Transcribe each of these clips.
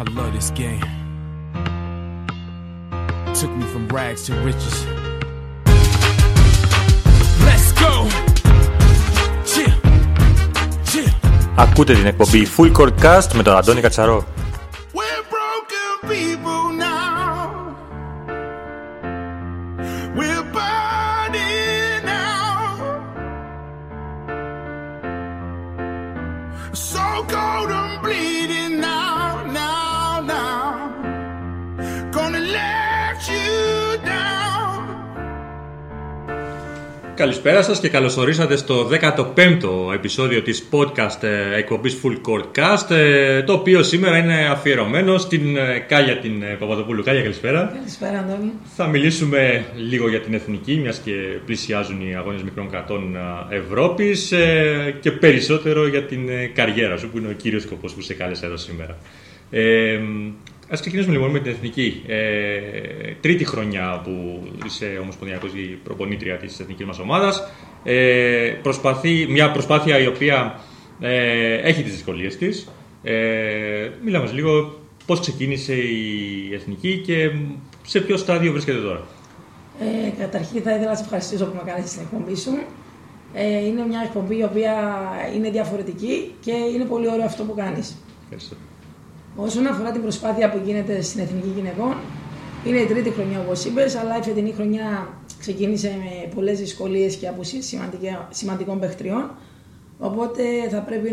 I love this game. Took me from rags to riches. Let's go. Chill. Chill. Ακούτε την εκπομπή Full CoreCast με τον Αντώνη Κατσαρό. We're broken people now. We're burning out. So cold and bleeding now. Καλησπέρα σας και καλώς ορίσατε στο 15ο επεισόδιο της podcast εκπομπής Full CoreCast, το οποίο σήμερα είναι αφιερωμένο στην Κάλια την Παπαδοπούλου. Κάλια, καλησπέρα. Καλησπέρα, Αντώνη. Θα μιλήσουμε λίγο για την Εθνική, μιας και πλησιάζουν οι αγώνες μικρών κρατών Ευρώπης, και περισσότερο για την καριέρα σου, που είναι ο κύριος σκοπός που σε κάλεσε εδώ σήμερα. Ας ξεκινήσουμε λοιπόν με την Εθνική. Τρίτη χρονιά που είσαι ομοσπονδιακός ή προπονήτρια της εθνικής μας ομάδας. Μια προσπάθεια η οποία έχει τις δυσκολίες της. Μιλάμε λίγο πώς ξεκίνησε η Εθνική και σε ποιο στάδιο βρίσκεται τώρα. Καταρχήν θα ήθελα να σε ευχαριστήσω που με κάνετε στην εκπομπή σου. Είναι μια εκπομπή η οποία είναι διαφορετική και είναι πολύ ωραίο αυτό που κάνεις. Ευχαριστώ. Όσον αφορά την προσπάθεια που γίνεται στην Εθνική Γυναικών, είναι η τρίτη χρονιά όπως είπες, αλλά η φετινή χρονιά ξεκίνησε με πολλές δυσκολίες και απουσίες σημαντικών παιχτριών. Οπότε θα πρέπει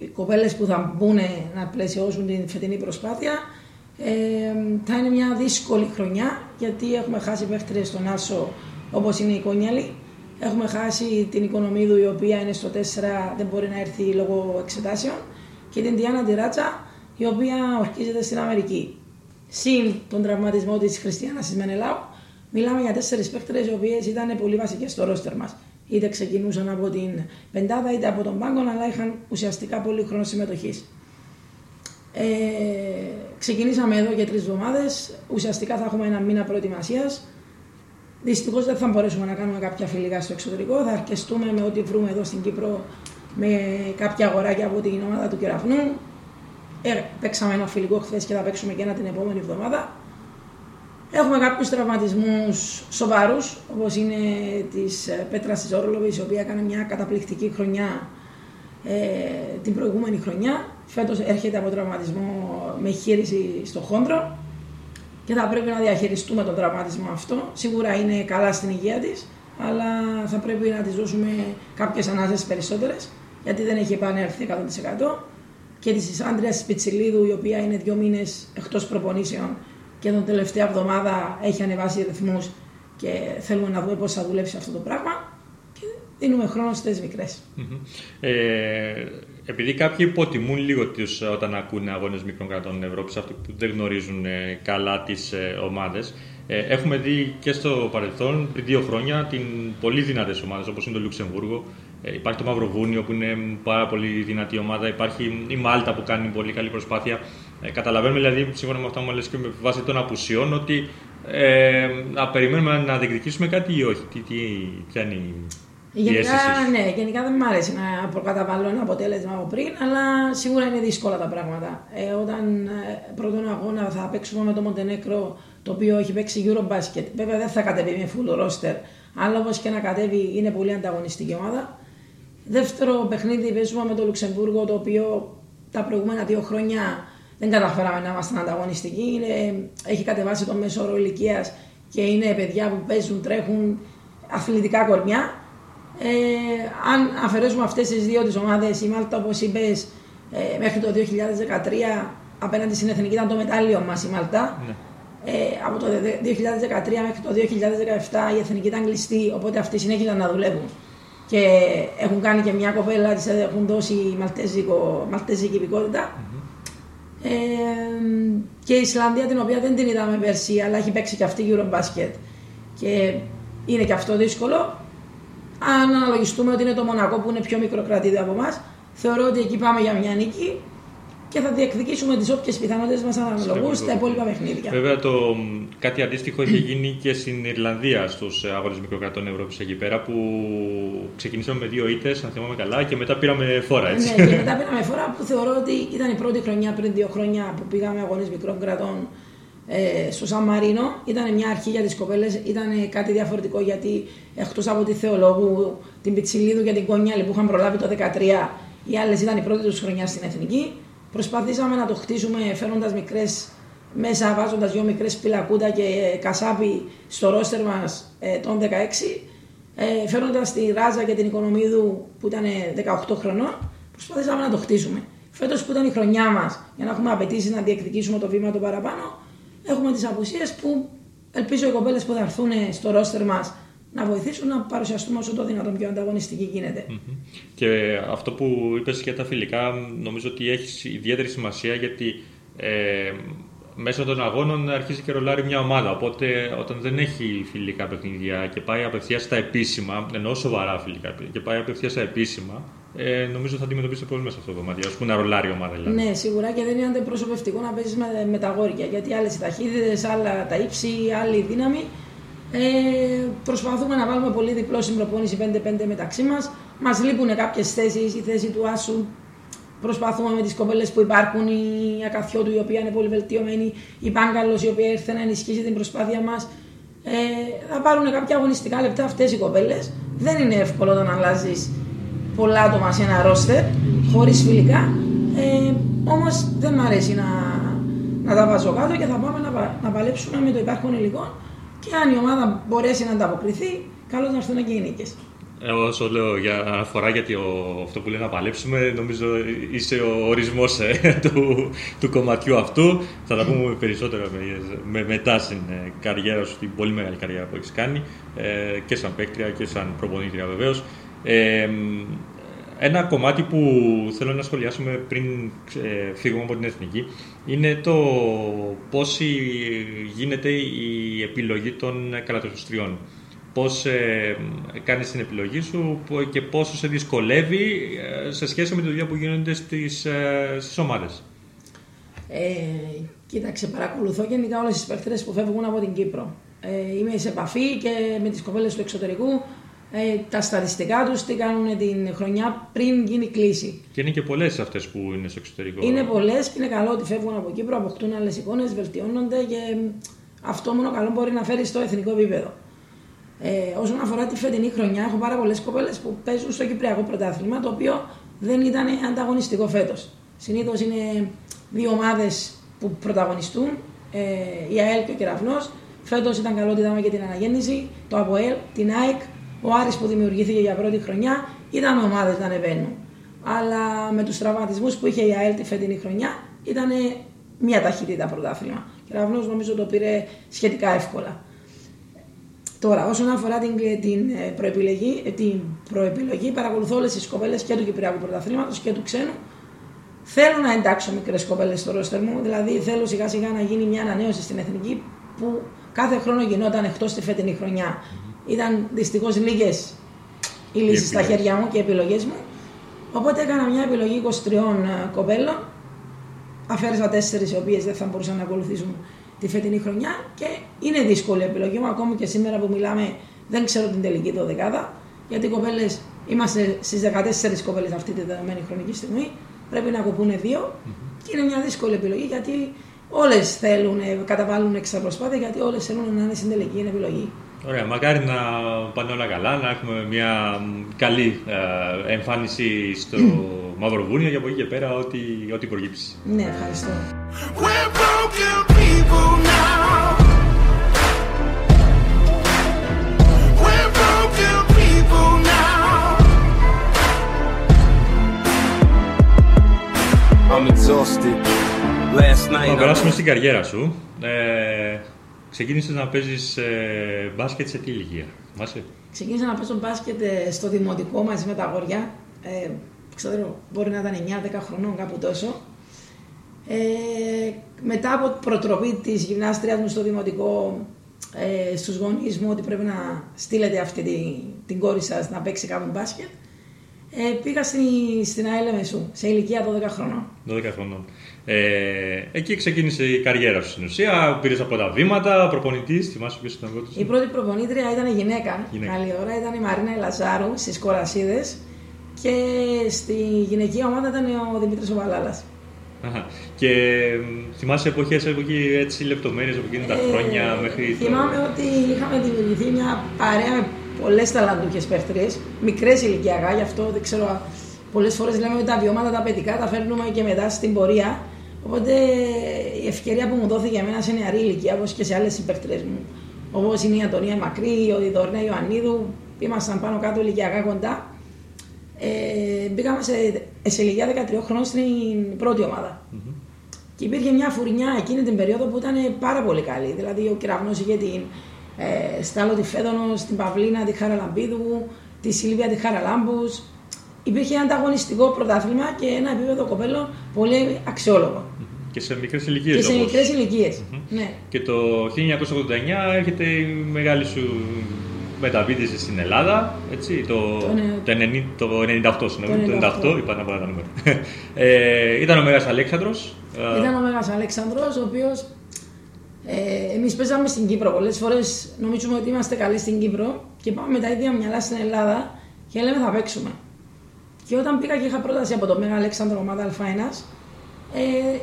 οι κοπέλες που θα μπουν να πλαισιώσουν την φετινή προσπάθεια, θα είναι μια δύσκολη χρονιά, γιατί έχουμε χάσει παίχτριες στον Άσο όπως είναι η Κόνιαλη. Έχουμε χάσει την Οικονομίδου, η οποία είναι στο 4, δεν μπορεί να έρθει λόγω εξετάσεων, και την Διάνα Τηράτσα, η οποία ορκίζεται στην Αμερική. Συν τον τραυματισμό της Χριστίνας Μενελάου, μιλάμε για 4 παίκτρες οι οποίες ήταν πολύ βασικές στο ρόστερ μας. Είτε ξεκινούσαν από την πεντάδα είτε από τον πάγκο, αλλά είχαν ουσιαστικά πολύ χρόνο συμμετοχής. Ξεκινήσαμε εδώ για 3 εβδομάδες. Ουσιαστικά θα έχουμε 1 μήνα προετοιμασίας. Δυστυχώς δεν θα μπορέσουμε να κάνουμε κάποια φιλικά στο εξωτερικό. Θα αρκεστούμε με ό,τι βρούμε εδώ στην Κύπρο, με κάποια αγοράκια από την ομάδα του Κεραυνού. Παίξαμε 1 φιλικό χθες και θα παίξουμε και 1 την επόμενη εβδομάδα. Έχουμε κάποιους τραυματισμούς σοβαρούς, όπως είναι της Πέτρας της Ωρολογής, η οποία έκανε μια καταπληκτική χρονιά την προηγούμενη χρονιά. Φέτος έρχεται από τραυματισμό με χείριση στο χόντρο και θα πρέπει να διαχειριστούμε τον τραυματισμό αυτό. Σίγουρα είναι καλά στην υγεία της, αλλά θα πρέπει να της δώσουμε κάποιες ανάσες περισσότερες, γιατί δεν έχει επανέλθει 100%. Και της Άντριας Πιτσιλίδου, η οποία είναι 2 μήνες εκτός προπονήσεων και την τελευταία εβδομάδα έχει ανεβάσει ρυθμούς και θέλουμε να δούμε πώς θα δουλέψει αυτό το πράγμα και δίνουμε χρόνο στις μικρές. Επειδή κάποιοι υποτιμούν λίγο όταν ακούνε αγώνες μικρών κρατών Ευρώπης, αυτοί που δεν γνωρίζουν καλά τις ομάδες, έχουμε δει και στο παρελθόν, πριν 2 χρόνια, την πολύ δυνατές ομάδες όπως είναι το Λουξεμβούργο. Υπάρχει το Μαυροβούνιο που είναι πάρα πολύ δυνατή ομάδα, υπάρχει η Μάλτα που κάνει πολύ καλή προσπάθεια. Καταλαβαίνουμε δηλαδή, σύμφωνα με αυτά που λες και με βάση των απουσιών, ότι να περιμένουμε να διεκδικήσουμε κάτι ή όχι. Τι είναι η αίσθηση? Ναι, γενικά δεν μου αρέσει να προκαταβάλω ένα αποτέλεσμα από πριν, αλλά σίγουρα είναι δύσκολα τα πράγματα. Όταν πρώτον αγώνα θα παίξουμε με το Μοντενέγκρο, το οποίο έχει παίξει Eurobasket. Βέβαια δεν θα κατέβει με full roster, αλλά όπως και να κατέβει είναι πολύ ανταγωνιστική ομάδα. Δεύτερο παιχνίδι παίζουμε με το Λουξεμβούργο, το οποίο τα προηγούμενα 2 χρόνια δεν καταφέραμε να είμαστε ανταγωνιστικοί. Έχει κατεβάσει το μέσο όρο ηλικίας και είναι παιδιά που παίζουν, τρέχουν, αθλητικά κορμιά. Αν αφαιρέσουμε αυτές τις 2 τις ομάδες, η Μάλτα, όπως είπες, μέχρι το 2013 απέναντι στην Εθνική ήταν το μετάλλιο μας η Μάλτα. Ναι. Από το 2013 μέχρι το 2017 η Εθνική ήταν κλειστή, οπότε αυτοί συνέχισαν να δουλεύουν και έχουν κάνει και μια κοπέλα, της έχουν δώσει μαλτέζικη υπηκότητα. Mm-hmm. Και η Ισλανδία, την οποία δεν την είδαμε πέρσι, αλλά έχει παίξει και αυτή Eurobasket και είναι και αυτό δύσκολο. Αν αναλογιστούμε ότι είναι το Μονακό που είναι πιο μικρό κρατήδιο από εμάς, θεωρώ ότι εκεί πάμε για μια νίκη. και θα διεκδικήσουμε τις όποιες πιθανότητες μας αναλογούν στα υπόλοιπα παιχνίδια. Βέβαια, κάτι αντίστοιχο είχε γίνει και στην Ιρλανδία στους αγώνες μικροκρατών Ευρώπης εκεί πέρα, που ξεκινήσαμε με 2 ήττες, αν θυμάμαι καλά, και μετά πήραμε φόρα. Έτσι. Ναι, και μετά πήραμε φόρα που θεωρώ ότι ήταν η πρώτη χρονιά πριν 2 χρόνια που πήγαμε αγώνες μικρών κρατών στο Σαν Μαρίνο. Ήταν μια αρχή για τις κοπέλες, ήταν κάτι διαφορετικό γιατί εκτός από τη Θεολογού, την Πιτσιλίδου και την Κόνιαλη που είχαν προλάβει το 2013, οι άλλες ήταν η πρώτη τους χρονιά στην Εθνική. Προσπαθήσαμε να το χτίσουμε φέρνοντας μικρές μέσα, βάζοντας 2 μικρές πυλακούτα και κασάπι στο ρόστερ μας των 16, φέρνοντας τη Ράζα και την Οικονομίδου που ήταν 18 χρονών, προσπαθήσαμε να το χτίσουμε. Φέτος που ήταν η χρονιά μας για να έχουμε απαιτήσει να διεκδικήσουμε το βήμα το παραπάνω, έχουμε τις απουσίες που ελπίζω οι κοπέλες που θα έρθουν στο ρόστερ μας να βοηθήσουν να παρουσιαστούμε όσο το δυνατόν πιο ανταγωνιστική γίνεται. Mm-hmm. Και αυτό που είπες για τα φιλικά, νομίζω ότι έχει ιδιαίτερη σημασία γιατί μέσω των αγώνων αρχίζει και ρολάρει μια ομάδα. Οπότε όταν δεν έχει φιλικά παιχνίδια και πάει απευθείας στα επίσημα, εννοώ σοβαρά φιλικά, και πάει απευθείας στα επίσημα, νομίζω θα αντιμετωπίσει πρόβλημα σε αυτό το κομμάτι. Ας πούμε, να ρολάρει η ομάδα δηλαδή. Ναι, σίγουρα, και δεν είναι αντιπροσωπευτικό να παίζεις με τα γόρια. Γιατί άλλες οι ταχύτητες, άλλα τα ύψη, άλλη η δύναμη. Προσπαθούμε να βάλουμε πολύ διπλό στην προπόνηση 5-5 μεταξύ μας. Μας λείπουν κάποιες θέσεις, η θέση του άσου. Προσπαθούμε με τις κοπέλες που υπάρχουν, η Ακαθιώτου η οποία είναι πολύ βελτιωμένη, η Πάγκαλος η οποία ήρθε να ενισχύσει την προσπάθεια μας. Θα πάρουν κάποια αγωνιστικά λεπτά αυτές οι κοπέλες. Δεν είναι εύκολο να αλλάζεις πολλά άτομα σε ένα ρόστερ χωρίς φιλικά. Όμως δεν μου αρέσει να τα βάζω κάτω και θα πάμε να παλέψουμε με το υπάρχον υλικό. Και αν η ομάδα μπορέσει να ανταποκριθεί, καλώς να έρθουν και οι νίκες. Όσο λέω για αναφορά, γιατί αυτό που λέει να παλέψουμε, νομίζω είσαι ο ορισμός του κομματιού αυτού. Θα τα πούμε περισσότερα μετά στην καριέρα σου, την πολύ μεγάλη καριέρα που έχεις κάνει, και σαν παίκτρια και σαν προπονήτρια βεβαίως. Ένα κομμάτι που θέλω να σχολιάσουμε πριν φύγουμε από την Εθνική είναι το πώς γίνεται η επιλογή των καλαθοσφαιριστριών. Πώς κάνεις την επιλογή σου και πόσο σε δυσκολεύει σε σχέση με τη δουλειά που γίνονται στις ομάδες. Κοίταξε, παρακολουθώ γενικά όλες τις παίκτριες που φεύγουν από την Κύπρο. Είμαι σε επαφή και με τις κοπέλες του εξωτερικού. Τα στατιστικά τους, τι κάνουν την χρονιά πριν γίνει κλίση. Και είναι και πολλές αυτές που είναι στο εξωτερικό. Είναι πολλές και είναι καλό ότι φεύγουν από Κύπρο, αποκτούν άλλες εικόνες, βελτιώνονται και αυτό μόνο καλό μπορεί να φέρει στο εθνικό επίπεδο. Όσον αφορά τη φετινή χρονιά, έχω πάρα πολλές κοπέλες που παίζουν στο Κυπριακό Πρωτάθλημα, το οποίο δεν ήταν ανταγωνιστικό φέτος. Συνήθως είναι 2 ομάδες που πρωταγωνιστούν, η ΑΕΛ και ο Κεραυνός. Φέτος ήταν καλό ότι είδαμε και την αναγέννηση, το Αποε, την ΑΕΚ. Ο Άρης που δημιουργήθηκε για πρώτη χρονιά, ήταν ομάδες να ανεβαίνουν. Αλλά με τους τραυματισμούς που είχε η ΑΕΛ τη φετινή χρονιά, ήταν μια ταχύτητα πρωτάθλημα. Και Ραβνός νομίζω το πήρε σχετικά εύκολα. Τώρα, όσον αφορά την προεπιλογή, παρακολουθώ όλες τις κοπέλες και του Κυπριακού Πρωταθλήματος και του ξένου. Θέλω να εντάξω μικρές κοπέλες στο ρόστερ μου, δηλαδή θέλω σιγά σιγά να γίνει μια ανανέωση στην Εθνική που κάθε χρόνο γινόταν εκτός τη φετινή χρονιά. Ήταν δυστυχώς λίγες οι λύσεις στα χέρια μου και οι επιλογές μου. Οπότε έκανα μια επιλογή 23 κοπέλων. Αφαίρεσα 4 οι οποίες δεν θα μπορούσαν να ακολουθήσουν τη φετινή χρονιά. Και είναι δύσκολη η επιλογή μου. Ακόμη και σήμερα που μιλάμε, δεν ξέρω την τελική 12η. Γιατί οι κοπέλες, είμαστε στις 14 κοπέλες αυτή τη δεδομένη χρονική στιγμή. Πρέπει να κοπούν 2. Και είναι μια δύσκολη επιλογή γιατί όλες θέλουν, καταβάλουν έξτρα προσπάθεια, γιατί όλες θέλουν να είναι στην τελική επιλογή. Ωραία, μακάρι να πάνε όλα καλά, να έχουμε μια καλή εμφάνιση στο Μαυροβούνιο και από εκεί και πέρα ό,τι προκύψει. Ναι, ευχαριστώ. Να περάσουμε στην καριέρα σου. Ξεκίνησες να παίζεις μπάσκετ σε τι ηλικία, θυμάσαι? Ξεκίνησα να παίζω μπάσκετ στο δημοτικό μαζί με τα αγόρια. Ξέρω, μπορεί να ήταν 9-10 χρονών, κάπου τόσο. Μετά από προτροπή της γυμνάστριας μου στο δημοτικό, στους γονείς μου ότι πρέπει να στείλετε αυτή την κόρη σας να παίξει κάπου μπάσκετ, Πήγα στην ΑΕΛ Μεσού, σε ηλικία 12 χρονών. 12 χρονών. Εκεί ξεκίνησε η καριέρα σου στην ουσία. Πήρες από τα βήματα, προπονητής. Θυμάσαι ποιος ήταν εγώ? Η πρώτη προπονήτρια ήταν γυναίκα. Άλλη ώρα ήταν η Μαρίνα Λαζάρου στις Κορασίδες και στη γυναικεία ομάδα ήταν ο Δημήτρης ο Βαλάλας. Και θυμάσαι εποχές από εκεί, έτσι λεπτομέρειες από εκείνη τα χρόνια μέχρι. Θυμάμαι ότι είχαμε δημιουργηθεί μια παρέα με πολλές ταλαντούχες παίχτριες, μικρές ηλικιακά, γι' αυτό δεν ξέρω. Πολλές φορές λέμε ότι τα βιώματα τα παιδικά τα φέρνουμε και μετά στην πορεία. Οπότε η ευκαιρία που μου δόθηκε για μένα σε νεαρή ηλικία, όπως και σε άλλες συμπαίχτριες μου, όπως είναι η Αντωνία Μακρύ, η Δωρνέα Ιωαννίδου, ήμασταν πάνω κάτω ηλικιακά κοντά. Μπήκαμε σε ηλικία 13 χρόνων στην πρώτη ομάδα. Mm-hmm. Και υπήρχε μια φουρνιά εκείνη την περίοδο που ήταν πάρα πολύ καλή. Δηλαδή, ο Κεραυνός είχε την Στάλο τη Φέδωνο, την Παυλίνα τη Χαραλαμπίδου, τη Σίλβια τη Χαραλάμπους. Υπήρχε ένα ανταγωνιστικό πρωτάθλημα και ένα επίπεδο κοπέλων πολύ αξιόλογο. Και σε μικρές ηλικίες. Και σε μικρές ηλικίες. Mm-hmm. Ναι. Και το 1989 έρχεται η μεγάλη σου μεταβίδηση στην Ελλάδα, έτσι, το 98, είπα να πάρω τα νούμερα. Ήταν ο Μέγας Αλέξανδρος. Ήταν ο Μέγας Αλέξανδρος, ο οποίος εμείς παίζαμε στην Κύπρο. Πολλές φορές νομίζουμε ότι είμαστε καλοί στην Κύπρο και πάμε με τα ίδια μυαλά στην Ελλάδα και λέμε θα παίξουμε. Και όταν πήγα και είχα πρόταση από τον Μέγα Αλέξανδρο ομάδα Α1,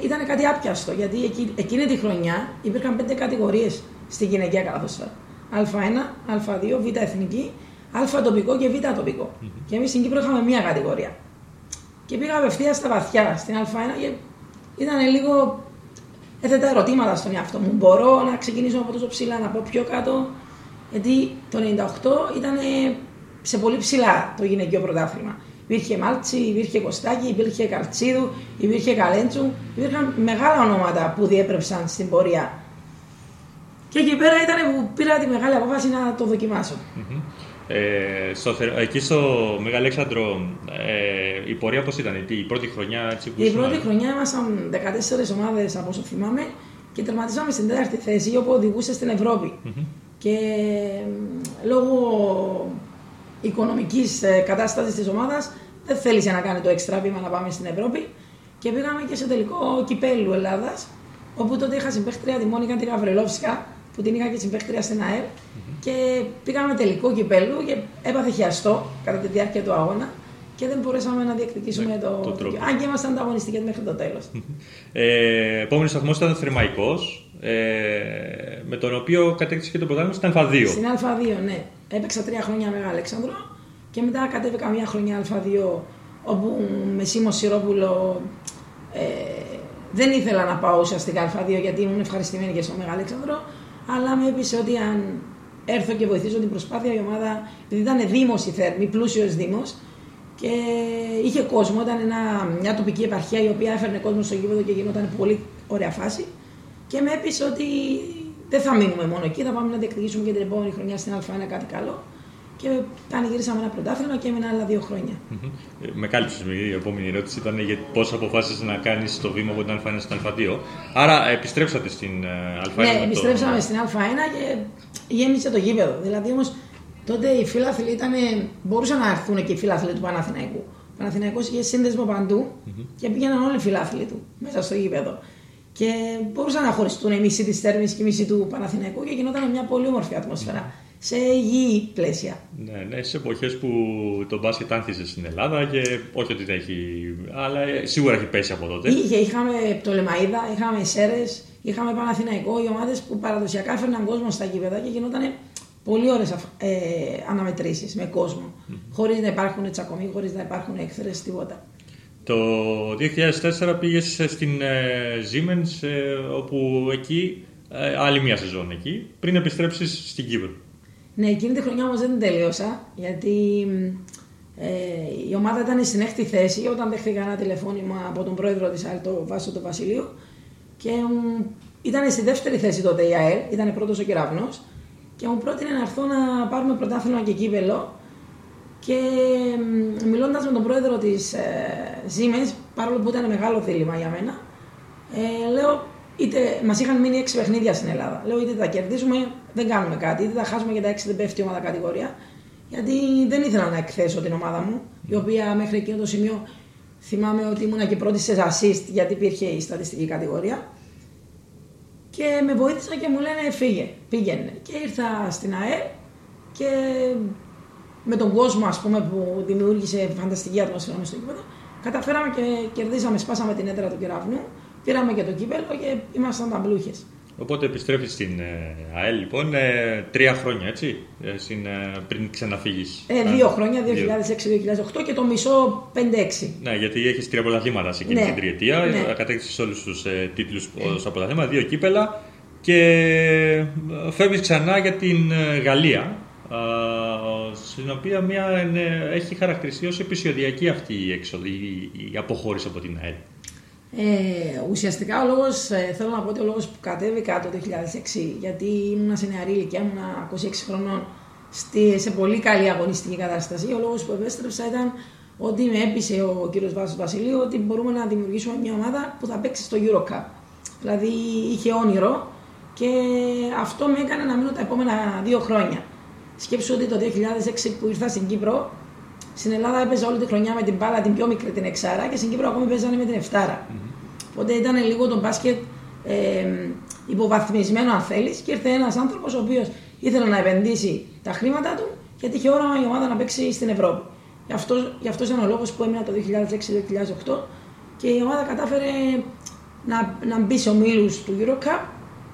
ήταν κάτι άπιαστο, γιατί εκείνη τη χρονιά υπήρχαν 5 κατηγορίες στη γυναικεία καλαθόσφαιρα. Α1, Α2, Β Εθνική, Α τοπικό και Β τοπικό. Mm-hmm. Και εμείς στην Κύπρο είχαμε μία κατηγορία. Και πήγα απευθείας στα βαθιά στην Α1 και ήταν λίγο. Έθετα ερωτήματα στον εαυτό μου. Μπορώ να ξεκινήσω από τόσο ψηλά, να πω πιο κάτω? Γιατί το 98 ήταν σε πολύ ψηλά το γυναικείο πρωτάθλημα. Υπήρχε Μάλτση, υπήρχε Κωστάκη, υπήρχε Καλτσίδου, υπήρχε Καλέντζου. Υπήρχαν μεγάλα ονόματα που διέπρεψαν στην πορεία. Και εκεί πέρα ήταν που πήρα τη μεγάλη απόφαση να το δοκιμάσω. Mm-hmm. Εκεί στο Μέγα Αλέξανδρο, η πορεία πώς ήταν, η πρώτη χρονιά? Έτσι, που η πρώτη χρονιά ήμασταν 14 ομάδες από όσο θυμάμαι και τερματίζαμε στην 4η θέση όπου οδηγούσε στην Ευρώπη. Mm-hmm. Και λόγω οικονομικής κατάστασης της ομάδας δεν θέλησε να κάνει το έξτρα βήμα να πάμε στην Ευρώπη και πήγαμε και σε τελικό κυπέλλου Ελλάδας, όπου τότε είχα συμπαίχτρια τη Μόνικα τη Γαβρελόφσκα, που την είχα και συμπαίχτρια στην ΑΕΛ. Mm-hmm. Και πήγαμε τελικό κυπέλλου και έπαθε χιαστό κατά τη διάρκεια του αγώνα και δεν μπορέσαμε να διεκδικήσουμε το τρόπο. Αν και ήμασταν ανταγωνιστικές μέχρι το τέλος. Επόμενος σταθμός ήταν Θρημαϊκός, με τον οποίο κατέκτησε και το πρωτάθλημα στην Α2. Στην Α2, ναι. Έπαιξα 3 χρόνια Μέγα Αλέξανδρο και μετά κατέβηκα μια χρονιά Α2, όπου με Σίμο Σιρόπουλο. Δεν ήθελα να πάω ουσιαστικά Α2 γιατί ήμουν ευχαριστημένη και στο Μέγα Αλέξανδρο, αλλά με έπεισε ότι αν έρθω και βοηθήσω την προσπάθεια η ομάδα, επειδή ήταν δήμος η Θέρμη, πλούσιος δήμος και είχε κόσμο, ήταν μια τοπική επαρχία η οποία έφερνε κόσμο στο γήπεδο και γινόταν πολύ ωραία φάση και με έπεισε ότι δεν θα μείνουμε μόνο εκεί, θα πάμε να διεκδικήσουμε και την επόμενη χρονιά στην Α1 κάτι καλό. Και πανηγυρίσαμε ένα πρωτάθλημα και έμεινα άλλα 2 χρόνια. Mm-hmm. Με κάλυψες. Η επόμενη ερώτηση ήταν για πώς αποφάσισες να κάνεις το βήμα από την Α1 στην Α2. Άρα επιστρέψατε στην Α1. Ναι, επιστρέψαμε στην Α1 και γέμισε το γήπεδο. Δηλαδή όμως τότε οι φίλαθλοι μπορούσαν να έρθουν και οι φίλαθλοι του Παναθηναϊκού. Ο Παναθηναϊκός είχε σύνδεσμο παντού. Mm-hmm. Και πήγαιναν όλοι οι φίλαθλοι του μέσα στο γήπεδο. Και μπορούσαν να χωριστούν οι μισοί της Θέρμης και οι μισοί του Παναθηναϊκού και γινόταν μια πολύ όμορφη ατμόσφαιρα. Mm-hmm. Σε υγιή πλαίσια. Ναι, σε εποχές που το μπάσκετ άνθιζε στην Ελλάδα και όχι ότι δεν έχει, αλλά σίγουρα έχει πέσει από τότε. Είχαμε Πτολεμαΐδα, είχαμε Σέρες, είχαμε Παναθηναϊκό, οι ομάδες που παραδοσιακά έφερναν κόσμο στα γήπεδα και γινόταν πολύ ωραίες αναμετρήσεις με κόσμο. Mm-hmm. Χωρίς να υπάρχουν τσακωμοί, χωρίς να υπάρχουν εχθρές, τίποτα. Το 2004 πήγες στην Siemens, όπου εκεί άλλη μια σεζόν εκεί, πριν επιστρέψεις στην Κύπρο. Ναι, εκείνη τη χρονιά όμως δεν την τελείωσα, γιατί η ομάδα ήταν στην 6η θέση όταν δέχτηκα ένα τηλεφώνημα από τον πρόεδρο της ΑΕΛ, τον Βάσο τον Βασιλείου, και ήταν στη 2η θέση τότε η ΑΕΛ, ήταν πρώτος ο Κεραυνός και μου πρότεινε να έρθω να πάρουμε πρωτάθλημα και κύπελλο και μιλώντας με τον πρόεδρο της Siemens, παρόλο που ήταν μεγάλο δίλημμα για μένα, λέω, μας είχαν μείνει 6 παιχνίδια στην Ελλάδα. Λέω: είτε τα κερδίζουμε, δεν κάνουμε κάτι, είτε τα χάσουμε και τα 6 δεν πέφτει η ομάδα κατηγορία. γιατί δεν ήθελα να εκθέσω την ομάδα μου, η οποία μέχρι εκείνο το σημείο θυμάμαι ότι ήμουνα και πρώτη σε assist, γιατί υπήρχε η στατιστική κατηγορία. Και με βοήθησαν και μου λένε φύγε, πήγαινε. Και ήρθα στην ΑΕΛ και με τον κόσμο, ας πούμε, που δημιούργησε φανταστική ατμόσφαιρα μέσα στο κήπεδο, καταφέραμε και κερδίσαμε, σπάσαμε την έδρα του Κεραυνού, πήραμε και το κύπελο και ήμασταν ταμπλούχες. Οπότε επιστρέφεις στην ΑΕΛ λοιπόν 3 χρόνια, έτσι, πριν ξαναφύγεις. 2 χρόνια, 2006-2008 και το μισό 5-6. Ναι, γιατί έχεις 3 πρωταθλήματα σε εκείνη την τριετία, κατέκτησες όλους τους τίτλους στα πρωταθλήματα, 2 κύπελα και φεύγεις ξανά για την Γαλλία, στην οποία έχει χαρακτηριστεί ως επεισοδιακή αυτή η αποχώρηση από την ΑΕΛ. Ουσιαστικά ο λόγος, θέλω να πω ότι ο λόγος που κατέβηκα το 2006, γιατί ήμουν σε νεαρή ηλικία, ήμουν 26 χρονών σε πολύ καλή αγωνιστική κατάσταση, ο λόγος που επέστρεψα ήταν ότι με έπεισε ο κύριος Βασιλείου ότι μπορούμε να δημιουργήσουμε μια ομάδα που θα παίξει στο EuroCup. Δηλαδή είχε όνειρο και αυτό με έκανε να μείνω τα επόμενα 2 χρόνια. Σκέψου ότι το 2006 που ήρθα στην Κύπρο, στην Ελλάδα έπαιζα όλη τη χρονιά με την μπάλα, την πιο μικρή, την εξάρα, και στην Κύπρο ακόμη παίζανε με την εφτάρα. Οπότε ήταν λίγο το μπάσκετ υποβαθμισμένο, αν θέλει, και ήρθε ένας άνθρωπος ο οποίος ήθελε να επενδύσει τα χρήματα του γιατί είχε όραμα η ομάδα να παίξει στην Ευρώπη. Γι' αυτό ήταν ο λόγος που έμεινα το 2006-2008 και η ομάδα κατάφερε να μπει σε ομίλους του EuroCup.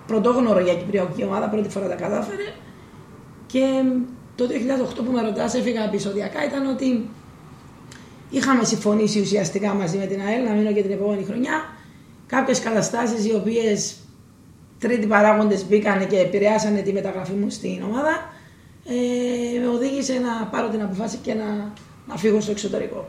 Πρωτόγνωρο για κυπριακή ομάδα, πρώτη φορά τα κατάφερε. Και το 2008 που με ρωτάς έφυγα επεισοδιακά ήταν ότι είχαμε συμφωνήσει ουσιαστικά μαζί με την ΑΕΛ να μείνω και την επόμενη χρονιά. Κάποιες καταστάσεις οι οποίες τρίτοι παράγοντες μπήκαν και επηρεάσανε τη μεταγραφή μου στην ομάδα με οδήγησε να πάρω την αποφάση και να φύγω στο εξωτερικό.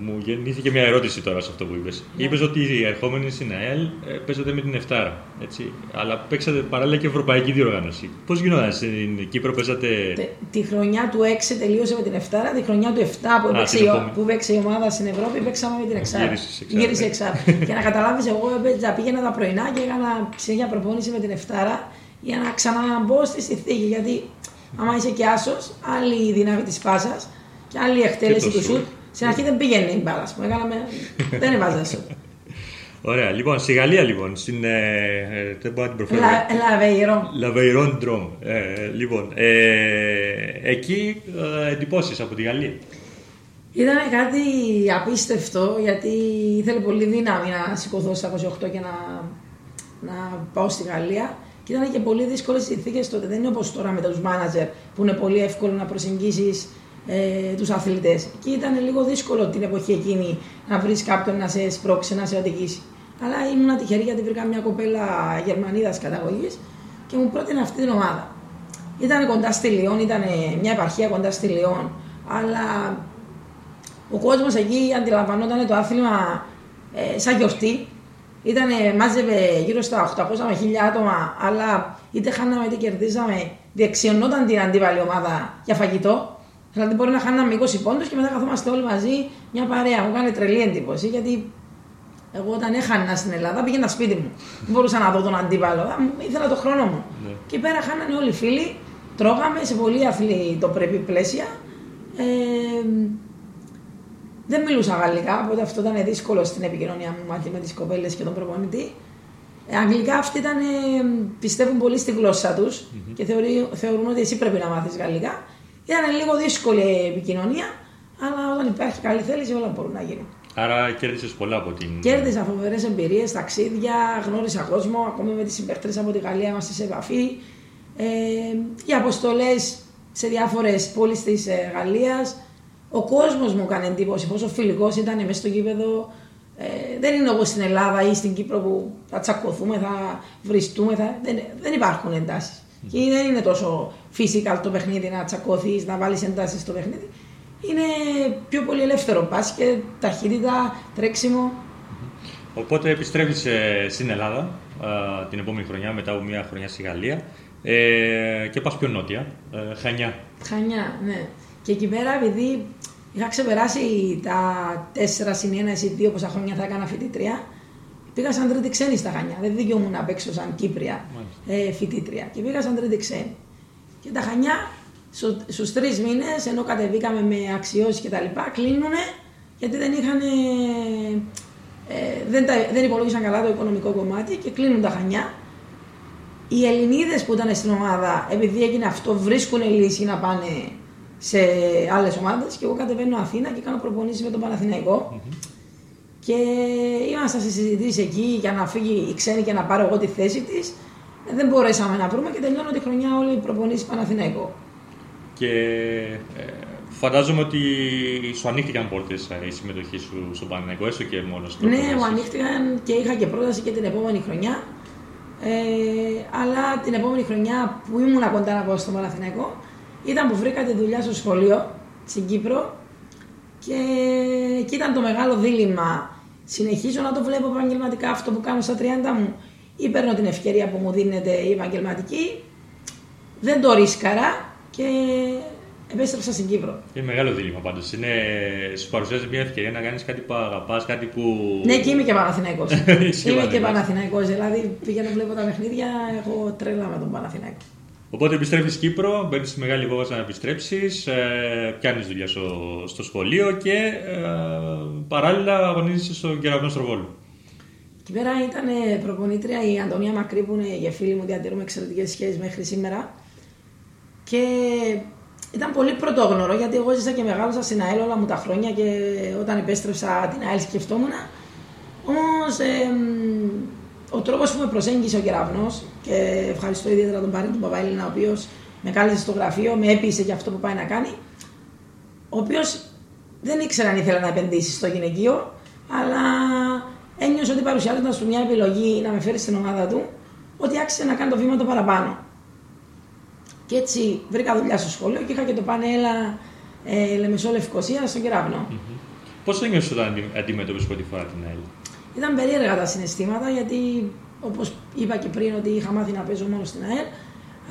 Μου γεννήθηκε μια ερώτηση τώρα σε αυτό που είπες. Είπες ότι οι ερχόμενοι στην ΑΕΛ παίζατε με την Εφτάρα, έτσι, αλλά παίξατε παράλληλα και ευρωπαϊκή διοργάνωση. Πώς γινόταν στην Κύπρο, παίζατε. Τη χρονιά του 6 τελείωσε με την Εφτάρα, τη χρονιά του 7 που παίξε η ομάδα στην Ευρώπη παίξαμε με την Εξάρα. Γύρισε Εξάρα. Για να καταλάβεις, εγώ πήγαινα τα πρωινά και έκανα ψυχία προπόνηση με την Εφτάρα για να ξαναμπω στη συνθήκη. Γιατί άμα είσαι και άσος, άλλη δύναμη τη πάσα. Και άλλη εκτέλεση του σουτ. Στην αρχή δεν πήγαινε η μπάλα, ας πούμε. Δεν έβαζα σουτ. Ωραία, λοιπόν, στη Γαλλία λοιπόν, στην. Δεν μπορώ να την προφέρω. Λαβεϊρόν Ντρόμ. Λοιπόν, εκεί εντυπώσεις από τη Γαλλία. Ήταν κάτι απίστευτο, γιατί ήθελε πολύ δύναμη να σηκωθώ στα 28 και να πάω στη Γαλλία. Και ήταν και πολύ δύσκολες συνθήκες τότε. Δεν είναι όπως τώρα με τους μάνατζερ που είναι πολύ εύκολο να προσεγγίσεις τους αθλητές. Και ήταν λίγο δύσκολο την εποχή εκείνη να βρεις κάποιον να σε σπρώξει, να σε οδηγήσει. Αλλά ήμουν τυχερή γιατί βρήκα μια κοπέλα Γερμανίδας καταγωγής και μου πρότεινε αυτή την ομάδα. Ήταν κοντά στη Λιόν, ήταν μια επαρχία κοντά στη Λιόν, αλλά ο κόσμος εκεί αντιλαμβανόταν το άθλημα σαν γιορτή. Μάζευε γύρω στα 800 με 1000 άτομα, αλλά είτε χάναμε είτε κερδίζαμε, διεξιωνόταν την αντίπαλη ομάδα για φαγητό. Δηλαδή, μπορεί να χάναμε 20 πόντους και μετά καθόμαστε όλοι μαζί μια παρέα. Μου κάνει τρελή εντύπωση, γιατί εγώ όταν έχανα στην Ελλάδα πήγαινα σπίτι μου. Δεν μπορούσα να δω τον αντίπαλο, ήθελα τον χρόνο μου. Και πέρα χάνανε όλοι οι φίλοι, τρώγαμε σε πολύ αθλητοπρεπή πλαίσια. Δεν μιλούσα γαλλικά, οπότε αυτό ήταν δύσκολο στην επικοινωνία μου με τις κοπέλες και τον προπονητή. Αγγλικά αυτοί πιστεύουν πολύ στη γλώσσα τους και θεωρούν ότι εσύ πρέπει να μάθεις γαλλικά. Ήταν λίγο δύσκολη η επικοινωνία, αλλά όταν υπάρχει καλή θέληση όλα μπορούν να γίνουν. Άρα κέρδισες πολλά από την. Κέρδισα φοβερές εμπειρίες, ταξίδια, γνώρισα κόσμο, ακόμη με τις συμπαίχτριες από τη Γαλλία είμαστε σε επαφή. Για αποστολές σε διάφορες πόλεις της Γαλλίας. Ο κόσμος μου έκανε εντύπωση πόσο φιλικός ήταν μέσα στο γήπεδο. Δεν είναι όπως στην Ελλάδα ή στην Κύπρο που θα τσακωθούμε, θα βριστούμε, δεν υπάρχουν εντάσεις. Και δεν είναι τόσο φυσικά το παιχνίδι να τσακωθείς, να βάλεις εντάσεις στο παιχνίδι. Είναι πιο πολύ ελεύθερο μπάσκετ, ταχύτητα, τρέξιμο. Οπότε επιστρέφεις στην Ελλάδα την επόμενη χρονιά, μετά από μια χρονιά στη Γαλλία και πας πιο νότια, Χανιά. Χανιά, ναι. Και εκεί πέρα, επειδή είχα ξεπεράσει τα 4+1 ή 2 πόσα χρόνια θα έκανα φοιτήτρια, πήγα σαν τρίτη ξένη στα Χανιά. Δεν δικαιούμουν να παίξω σαν Κύπρια φοιτήτρια. Και πήγα σαν τρίτη ξένη. Και τα Χανιά στους 3 μήνες, ενώ κατεβήκαμε με αξιώσεις και τα λοιπά, κλείνουνε γιατί δεν είχαν, δεν υπολόγισαν καλά το οικονομικό κομμάτι και κλείνουν τα Χανιά. Οι Ελληνίδες που ήταν στην ομάδα, επειδή έγινε αυτό, βρίσκουν λύση να πάνε σε άλλες ομάδες και εγώ κατεβαίνω Αθήνα και κάνω προπονήσεις με τον Παναθηναϊκό. Και ήμασταν σε συζητήσεις εκεί για να φύγει η ξένη και να πάρω εγώ τη θέση της. Δεν μπορέσαμε να βρούμε και τελειώνω τη χρονιά όλοι οι προπονήσεις Παναθηναϊκό. Και φαντάζομαι ότι σου ανοίχτηκαν πόρτες η συμμετοχή σου στον Παναθηναϊκό, έστω και μόνος. Ναι, μου ανοίχτηκαν και είχα και πρόταση και την επόμενη χρονιά. Αλλά την επόμενη χρονιά που ήμουν κοντά να πάω στον Παναθηναϊκό ήταν που βρήκα τη δουλειά στο σχολείο στην Κύπρο και ήταν το μεγάλο δίλημμα. Συνεχίζω να το βλέπω επαγγελματικά αυτό που κάνω στα 30 μου ή παίρνω την ευκαιρία που μου δίνεται η επαγγελματική, δεν το ρίσκαρα και επέστρεψα στην Κύπρο. Είναι μεγάλο δίλημμα πάντως. Σου παρουσιάζει μια ευκαιρία να κάνεις κάτι που αγαπάς, κάτι που. Ναι, και είμαι και Παναθηναϊκός. Είμαι και Παναθηναϊκός, δηλαδή πηγαίνω να βλέπω τα παιχνίδια, έχω τρέλα με τον Παναθηναϊκό. Οπότε επιστρέφεις Κύπρο, μπαίνεις στη μεγάλη βόβαζα να επιστρέψεις, πιάνεις δουλειά στο σχολείο και παράλληλα αγωνίζεσαι στον Κεραυνό Στροβόλου. Εκεί πέρα ήταν προπονήτρια η Αντωνία Μακρύ, που είναι για φίλη μου, διατηρούμε εξαιρετικές σχέσεις μέχρι σήμερα. Και ήταν πολύ πρωτόγνωρο γιατί εγώ ζήσα και μεγάλωσα στην ΑΕΛ όλα μου τα χρόνια και όταν επέστρεψα την ΑΕΛ σκεφτόμουν. Όμως ο τρόπος που με προσέγγισε ο Κεραυνός, και ευχαριστώ ιδιαίτερα τον Παρή, τον Παπαέλληνα, ο οποίος με κάλεσε στο γραφείο, με έπεισε για αυτό που πάει να κάνει, ο οποίος δεν ήξερε αν ήθελε να επενδύσει στο γυναικείο, αλλά ένιωσε ότι παρουσιάζοντας του μια επιλογή να με φέρει στην ομάδα του, ότι άξιζε να κάνει το βήμα το παραπάνω. Και έτσι βρήκα δουλειά στο σχολείο και είχα και το πανέλα Λεμεσό Λευκοσία στον Κεραυνό. Πώς ένιωσες όταν αντιμετώπισες πρώτη φορά την ΑΕΛ? Ήταν περίεργα τα συναισθήματα γιατί, όπως είπα και πριν, ότι είχα μάθει να παίζω μόνο στην ΑΕΛ,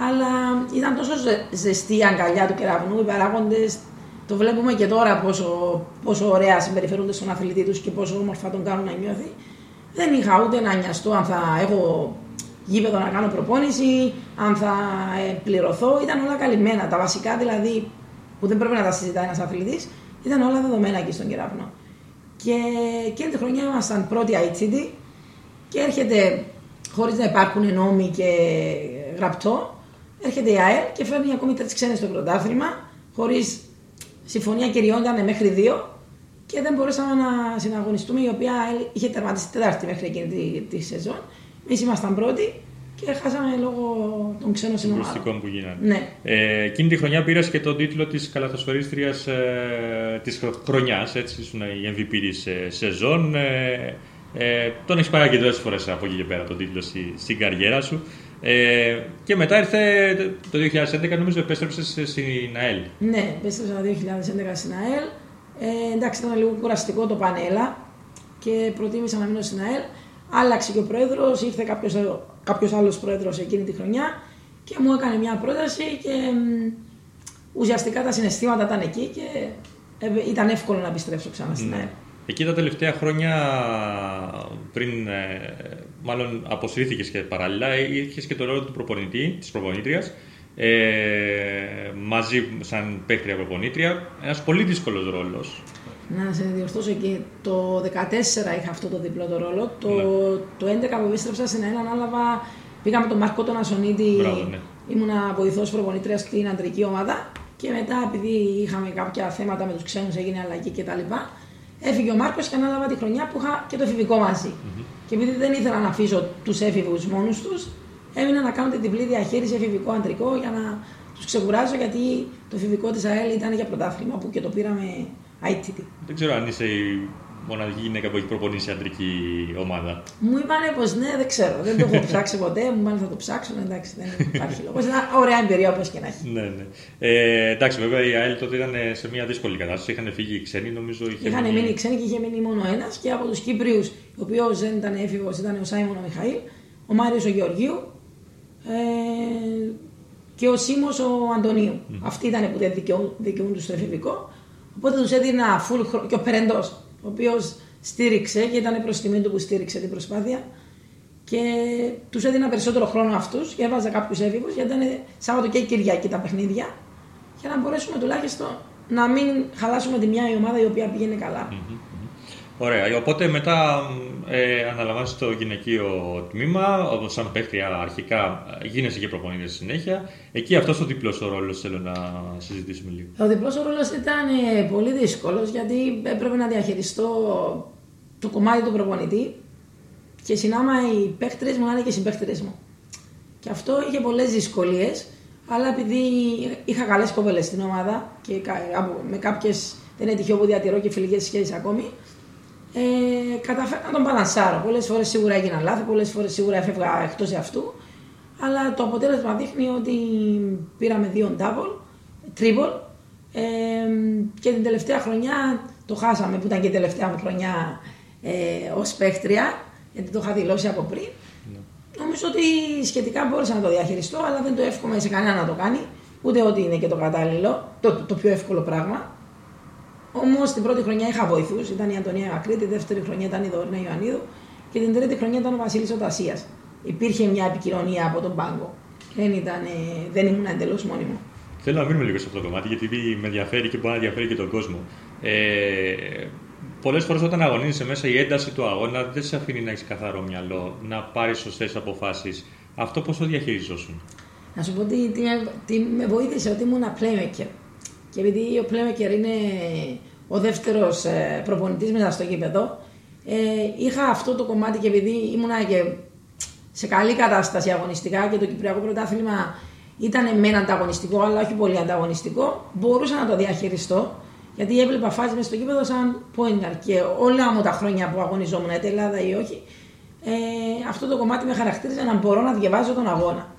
αλλά ήταν τόσο ζεστή η αγκαλιά του Κεραυνού, οι παράγοντες, το βλέπουμε και τώρα πόσο ωραία συμπεριφέρονται στον αθλητή τους και πόσο όμορφα τον κάνουν να νιώθει. Δεν είχα ούτε να νοιαστώ αν θα έχω γήπεδο να κάνω προπόνηση, αν θα πληρωθώ, ήταν όλα καλυμμένα. Τα βασικά δηλαδή που δεν πρέπει να τα συζητάει ένας αθλητής, ήταν όλα δεδομένα εκεί στον Κεραυνό. Και εκείνη τη χρονιά ήμασταν πρώτη ICD και έρχεται, χωρίς να υπάρχουν νόμοι και γραπτό, έρχεται η ΑΕΛ και φέρνει ακόμη 3 ξένες στο πρωτάθλημα, χωρίς συμφωνία κυριόταν μέχρι 2 και δεν μπορούσαμε να συναγωνιστούμε, η οποία είχε τερματίσει 4η μέχρι εκείνη τη σεζόν. Εμείς ήμασταν πρώτοι και χάσαμε λόγω των ξένων συνομάδων. Των που γίνανε. Ναι. Εκείνη τη χρονιά πήρας και τον τίτλο της καλαθοσφαιρίστριας της χρονιάς, έτσι, ήσουν η MVP της σεζόν. Τον έχεις πάρει και 2 φορές από εκεί και πέρα τον τίτλο στην καριέρα σου. Και μετά ήρθε το 2011, νομίζω επέστρεψες στην ΑΕΛ. Ναι, επέστρεψα το 2011 στην ΑΕΛ. Εντάξει, ήταν λίγο κουραστικό το πανέλα και προτίμησα να μείνω στην ΑΕΛ. Άλλαξε και ο πρόεδρος, ήρθε κάποιος άλλος πρόεδρος εκείνη τη χρονιά και μου έκανε μια πρόταση και ουσιαστικά τα συναισθήματα ήταν εκεί και ήταν εύκολο να επιστρέψω ξανά στην ΑΕΛ. Εκεί τα τελευταία χρόνια, πριν μάλλον αποσυρθήκες και παράλληλα, είχες και το ρόλο του προπονητή, της προπονήτριας, μαζί σαν παίκτρια προπονήτρια, ένας πολύ δύσκολος ρόλος. Να σε διορθώσω εκεί. Το 2014 είχα αυτό το διπλό το ρόλο. Το 2011 που επέστρεψα στην ΑΕΛ ανάλαβα. Πήγα με τον Μάρκο τον Ασονίτη. Ναι. Ήμουνα βοηθός προπονήτρια στην αντρική ομάδα. Και μετά, επειδή είχαμε κάποια θέματα με τους ξένους, έγινε αλλαγή κτλ. Έφυγε ο Μάρκος και ανάλαβα τη χρονιά που είχα και το εφηβικό μαζί. Και επειδή δεν ήθελα να αφήσω τους έφηβους μόνους τους, έμεινα να κάνω την διπλή διαχείριση εφηβικό-αντρικό για να τους ξεκουράζω. Γιατί το εφηβικό της ΑΕΛ ήταν για πρωτάθλημα που και το πήραμε. ITT. Δεν ξέρω αν είσαι η μοναδική γυναίκα που έχει προπονήσει αντρική ομάδα. Μου είπανε πως ναι, δεν ξέρω. Δεν το έχω ψάξει ποτέ. Μου είπανε θα το ψάξουν. Εντάξει, δεν υπάρχει λόγο. Ήταν ωραία εμπειρία όπως και να έχει. Ναι, ναι. Εντάξει, βέβαια η ΑΕΛ τότε ήταν σε μια δύσκολη κατάσταση. Είχαν φύγει οι ξένοι, νομίζω. Είχαν μείνει οι ξένοι και είχε μείνει μόνο ένας. Και από τους Κύπριους, ο οποίος δεν ήταν έφηβος, ήταν ο Σάιμον ο Μιχαήλ, ο Μάριος ο Γεωργίου και ο Σίμος ο Αντωνίου. Αυτοί ήταν που δεν δικαιούνται στο εφηβικό. Οπότε τους έδινα full χρόνο και ο Περεντός, ο οποίος στήριξε και ήταν προς τιμή του που στήριξε την προσπάθεια. Και τους έδινα περισσότερο χρόνο αυτούς και έβαζα κάποιους έφηβους γιατί ήταν Σάββατο και Κυριακή τα παιχνίδια. για να μπορέσουμε τουλάχιστον να μην χαλάσουμε τη μια ομάδα η οποία πήγαινε καλά. Ωραία. Οπότε μετά αναλαμβάνεις το γυναικείο τμήμα, όπως σαν παίκτρια αρχικά γίνεσαι και προπονείται συνέχεια. Εκεί αυτός ο διπλός ο ρόλος θέλω να συζητήσουμε λίγο. Ο διπλός ο ρόλος ήταν πολύ δύσκολος, γιατί έπρεπε να διαχειριστώ το κομμάτι του προπονητή και συνάμα οι παίκτρες μου να είναι και συμπαίκτρες μου. Και αυτό είχε πολλές δυσκολίες, αλλά επειδή είχα καλές κοπέλες στην ομάδα και με κάποιες δεν είναι τυχαίο που διατηρώ και φιλικές σχέσεις ακόμη, καταφέρα να τον παλανσάρω. Πολλές φορές σίγουρα έγινα λάθη, πολλές φορές σίγουρα έφευγα εκτός αυτού, αλλά το αποτέλεσμα δείχνει ότι πήραμε 2 τρίμπολ και την τελευταία χρονιά το χάσαμε, που ήταν και η τελευταία μου χρονιά ως παίχτρια, γιατί το είχα δηλώσει από πριν. Νομίζω ότι σχετικά μπόρεσα να το διαχειριστώ, αλλά δεν το εύχομαι σε κανένα να το κάνει, ούτε ότι είναι και το κατάλληλο, το πιο εύκολο πράγμα. Όμως την πρώτη χρονιά είχα βοηθούς, ήταν η Αντωνία Ακρή, τη δεύτερη χρονιά ήταν η Δωρινά Ιωαννίδου και την τρίτη χρονιά ήταν ο Βασίλης ο Τασίας. Υπήρχε μια επικοινωνία από τον πάγκο. Δεν ήμουν εντελώς μόνη μου. Θέλω να μείνουμε λίγο σε αυτό το κομμάτι, γιατί με ενδιαφέρει και μπορεί να ενδιαφέρει και τον κόσμο. Πολλές φορές όταν αγωνίζεσαι μέσα, η ένταση του αγώνα δεν σε αφήνει να έχεις καθαρό μυαλό, να πάρεις σωστές αποφάσεις. Αυτό πώς το διαχειριζόσουν? Να σου πω τι με βοήθησε, ότι ήμουν playmaker. Και επειδή ο playmaker είναι ο δεύτερος προπονητής μέσα στο γήπεδο, είχα αυτό το κομμάτι, και επειδή ήμουνα και σε καλή κατάσταση αγωνιστικά και το Κυπριακό Πρωτάθλημα ήταν μεν ανταγωνιστικό, αλλά όχι πολύ ανταγωνιστικό, μπορούσα να το διαχειριστώ. Γιατί έβλεπα φάσεις μέσα στο γήπεδο σαν πόινταρ, και όλα μου τα χρόνια που αγωνιζόμουν, είτε Ελλάδα ή όχι, αυτό το κομμάτι με χαρακτήριζε να μπορώ να διαβάζω τον αγώνα.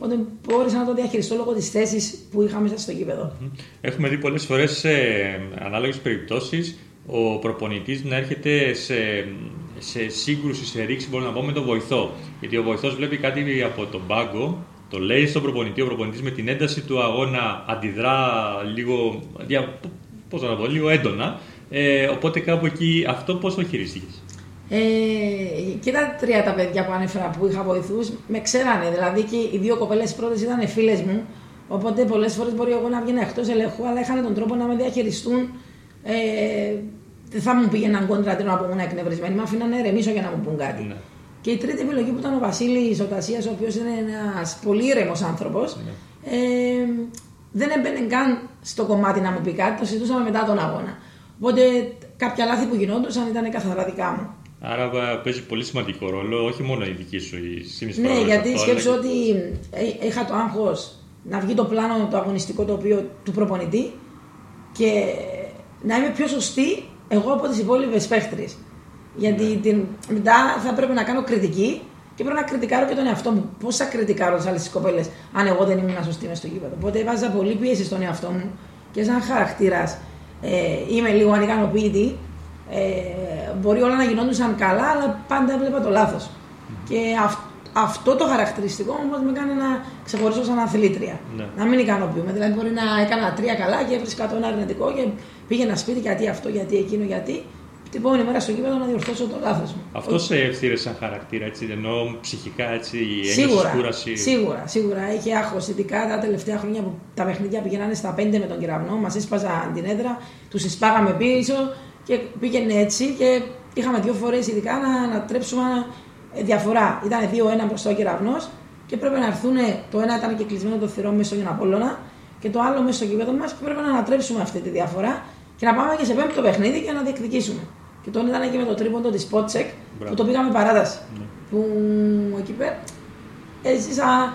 Οπότε μπόρεσα να το διαχειριστώ λόγω της θέσης που είχα μέσα στο γήπεδο. Έχουμε δει πολλές φορές σε ανάλογες περιπτώσεις ο προπονητής να έρχεται σε σύγκρουση, σε ρήξη, μπορώ να πω, με τον βοηθό. Γιατί ο βοηθός βλέπει κάτι από τον πάγκο, το λέει στον προπονητή, ο προπονητής με την ένταση του αγώνα αντιδρά λίγο. Πώς να πω, λίγο έντονα. Οπότε κάπου εκεί, αυτό πώς το χειρίστηκες? Και τα 3 τα παιδιά που ανέφερα που είχα βοηθούς με ξέρανε. Δηλαδή και οι 2 κοπέλες πρώτες ήταν φίλες μου. Οπότε πολλές φορές μπορεί εγώ να βγαίνω εκτός ελέγχου, αλλά είχαν τον τρόπο να με διαχειριστούν. Δεν θα μου πήγαιναν κόντρα να ήμουν εκνευρισμένη. Μ' αφήναν να ηρεμήσω για να μου πούν κάτι. Ναι. Και η τρίτη επιλογή που ήταν ο Βασίλης ο Τασίας, ο οποίος είναι ένας πολύ ήρεμος άνθρωπος. Ναι. Δεν έμπαινε καν στο κομμάτι να μου πει κάτι, το συζητούσαμε μετά τον αγώνα. Οπότε κάποια λάθη που γινόντουσαν ήταν καθαρά δικά μου. Άρα παίζει πολύ σημαντικό ρόλο, όχι μόνο η δική σου η συνεισφορά. Ναι, γιατί σκέψω ότι είχα το άγχος να βγει το πλάνο το αγωνιστικό το οποίο, του προπονητή, και να είμαι πιο σωστή εγώ από τις υπόλοιπες παίχτριες. Γιατί μετά θα πρέπει να κάνω κριτική. Και πρέπει να κριτικάρω και τον εαυτό μου. Πώς θα κριτικάρω τις άλλες τις κοπέλες, αν εγώ δεν ήμουν σωστή μες στο γήπεδο? Οπότε βάζα πολύ πίεση στον εαυτό μου, και σαν χαρακτήρας είμαι λίγο ανικανοποίητη. Μπορεί όλα να γινόντουσαν καλά, αλλά πάντα έβλεπα το λάθος. Και αυτό το χαρακτηριστικό όμως με κάνει να ξεχωρίσω σαν αθλήτρια. Ναι. Να μην ικανοποιούμε. Δηλαδή, μπορεί να έκανα 3 καλά και έβρισκα το ένα αρνητικό και πήγαινα σπίτι, γιατί αυτό, γιατί εκείνο, γιατί. Την επόμενη μέρα στο γήπεδο να διορθώσω το λάθος μου. Αυτό σε ευθύρε σαν χαρακτήρα, έτσι, εννοώ ψυχικά, έτσι, ένιωσες κούραση? Σίγουρα. Είχε άγχος, ειδικά τα τελευταία χρόνια που τα παιχνίδια πηγαίνανε στα 5 με τον Κεραυνό, μας έσπαζαν την έδρα, τους εισπάγαμε πίσω και πήγαινε έτσι. Και είχαμε 2 φορές ειδικά να τρέψουμε διαφορά. Ήταν 2-1 μπροστά ο Κεραυνός και πρέπει να έρθουν. Το ένα ήταν και κλεισμένο το θηρό μέσα στον Απόλλωνα και το άλλο μέσα στο γήπεδο μας, και πρέπει να ανατρέψουμε αυτή τη διαφορά και να πάμε και σε 5το παιχνίδι και να διεκδικήσουμε. Και τον ήταν και με το τρίποντο της Πότσεκ που το πήγαμε παράταση. Ναι. Που εκεί πέρα έζησα,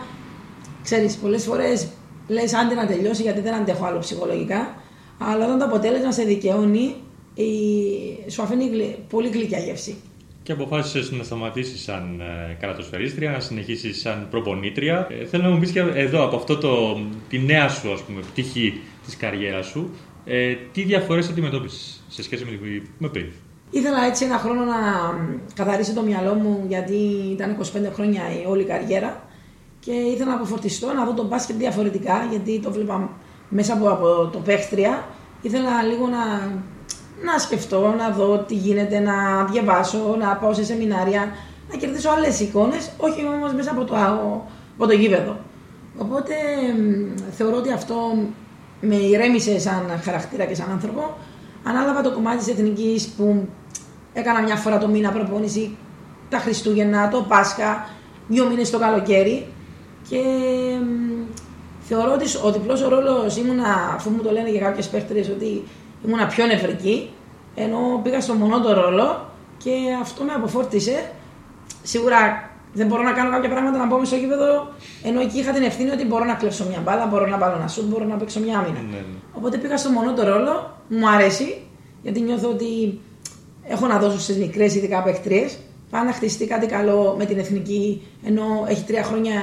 ξέρεις, πολλές φορές λες άντε να τελειώσει, γιατί δεν αντέχω άλλο ψυχολογικά. Αλλά όταν το αποτέλεσμα σε δικαιώνει, σου αφήνει πολύ γλυκιά γεύση. Και αποφάσισες να σταματήσεις σαν καρατοσφαιρίστρια, να συνεχίσεις σαν προπονήτρια. Θέλω να μου πεις και εδώ από αυτό τη νέα σου, ας πούμε, πτυχή της καριέρας σου, τι διαφορές αντιμετώπισες σε σχέση με πριν? Ήθελα έτσι ένα χρόνο να καθαρίσω το μυαλό μου, γιατί ήταν 25 χρόνια η όλη καριέρα, και ήθελα να αποφορτιστώ, να δω το μπάσκετ διαφορετικά, γιατί το βλέπα μέσα από το παίχτρια. Ήθελα λίγο να σκεφτώ, να δω τι γίνεται, να διαβάσω, να πάω σε σεμινάρια, να κερδίσω άλλες εικόνες, όχι όμως μέσα από το γήπεδο. Οπότε θεωρώ ότι αυτό με ηρέμησε σαν χαρακτήρα και σαν άνθρωπο. Ανάλαβα το κομμάτι της Εθνικής που έκανα μια φορά το μήνα προπόνηση, τα Χριστούγεννα, το Πάσχα, 2 μήνες το καλοκαίρι. Και θεωρώ ότι ο διπλός ο ρόλος ήμουνα, αφού μου το λένε και κάποιες παίχτριες, ότι ήμουνα πιο νευρική, ενώ πήγα στο μονότο ρόλο και αυτό με αποφόρτισε. Σίγουρα δεν μπορώ να κάνω κάποια πράγματα, να μπω μες στο γήπεδο, ενώ εκεί είχα την ευθύνη ότι μπορώ να κλέψω μια μπάλα, μπορώ να βάλω ένα σουτ, μπορώ να παίξω μια άμυνα. Ναι. Οπότε πήγα στο μονότο ρόλο, μου αρέσει, γιατί νιώθω ότι έχω να δώσω στις μικρές ειδικά παίχτριες. Πάνε να χτιστεί κάτι καλό με την Εθνική, ενώ έχει 3 χρόνια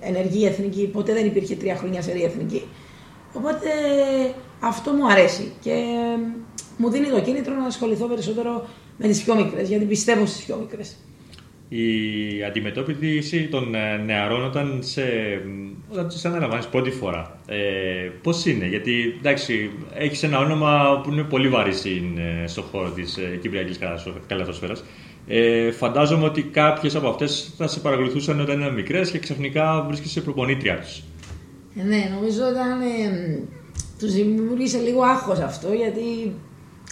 ενεργή η Εθνική, ποτέ δεν υπήρχε 3 χρόνια σερή Εθνική. Οπότε αυτό μου αρέσει και μου δίνει το κίνητρο να ασχοληθώ περισσότερο με τις πιο μικρές, γιατί πιστεύω στις πιο μικρές. Η αντιμετώπιση των νεαρών όταν τους αναλαμβάνεις πρώτη φορά, πώς είναι? Γιατί εντάξει, έχεις ένα όνομα που είναι πολύ βαρύ στον χώρο της κυπριακής καλαθοσφαίρας. Φαντάζομαι ότι κάποιες από αυτές θα σε παρακολουθούσαν όταν ήταν μικρές και ξαφνικά βρίσκεσαι προπονήτρια τους. Ναι, νομίζω τους δημιούργησε λίγο άγχος αυτό, γιατί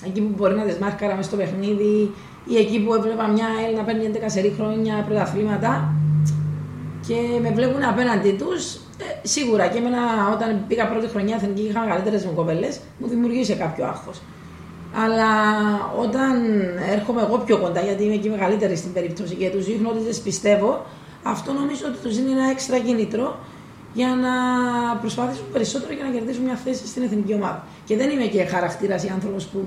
εκεί που μπορεί να δεσμάρκαρα μες στο παιχνίδι ή εκεί που έβλεπα μια ΑΕΛ να παίρνει 11 χρόνια πρωταθλήματα και με βλέπουν απέναντί τους, σίγουρα και εμένα όταν πήγα πρώτη χρονιά Εθνική είχα μεγαλύτερες μου κοπέλες, μου δημιουργήσε κάποιο άγχος. Αλλά όταν έρχομαι εγώ πιο κοντά, γιατί είμαι εκεί μεγαλύτερη στην περίπτωση και τους δείχνω ότι δεν πιστεύω, αυτό νομίζω ότι τους δίνει ένα έξτρα κίνητρο για να προσπαθήσουν περισσότερο και να κερδίσουν μια θέση στην εθνική ομάδα. Και δεν είμαι και χαρακτήρας ή άνθρωπος που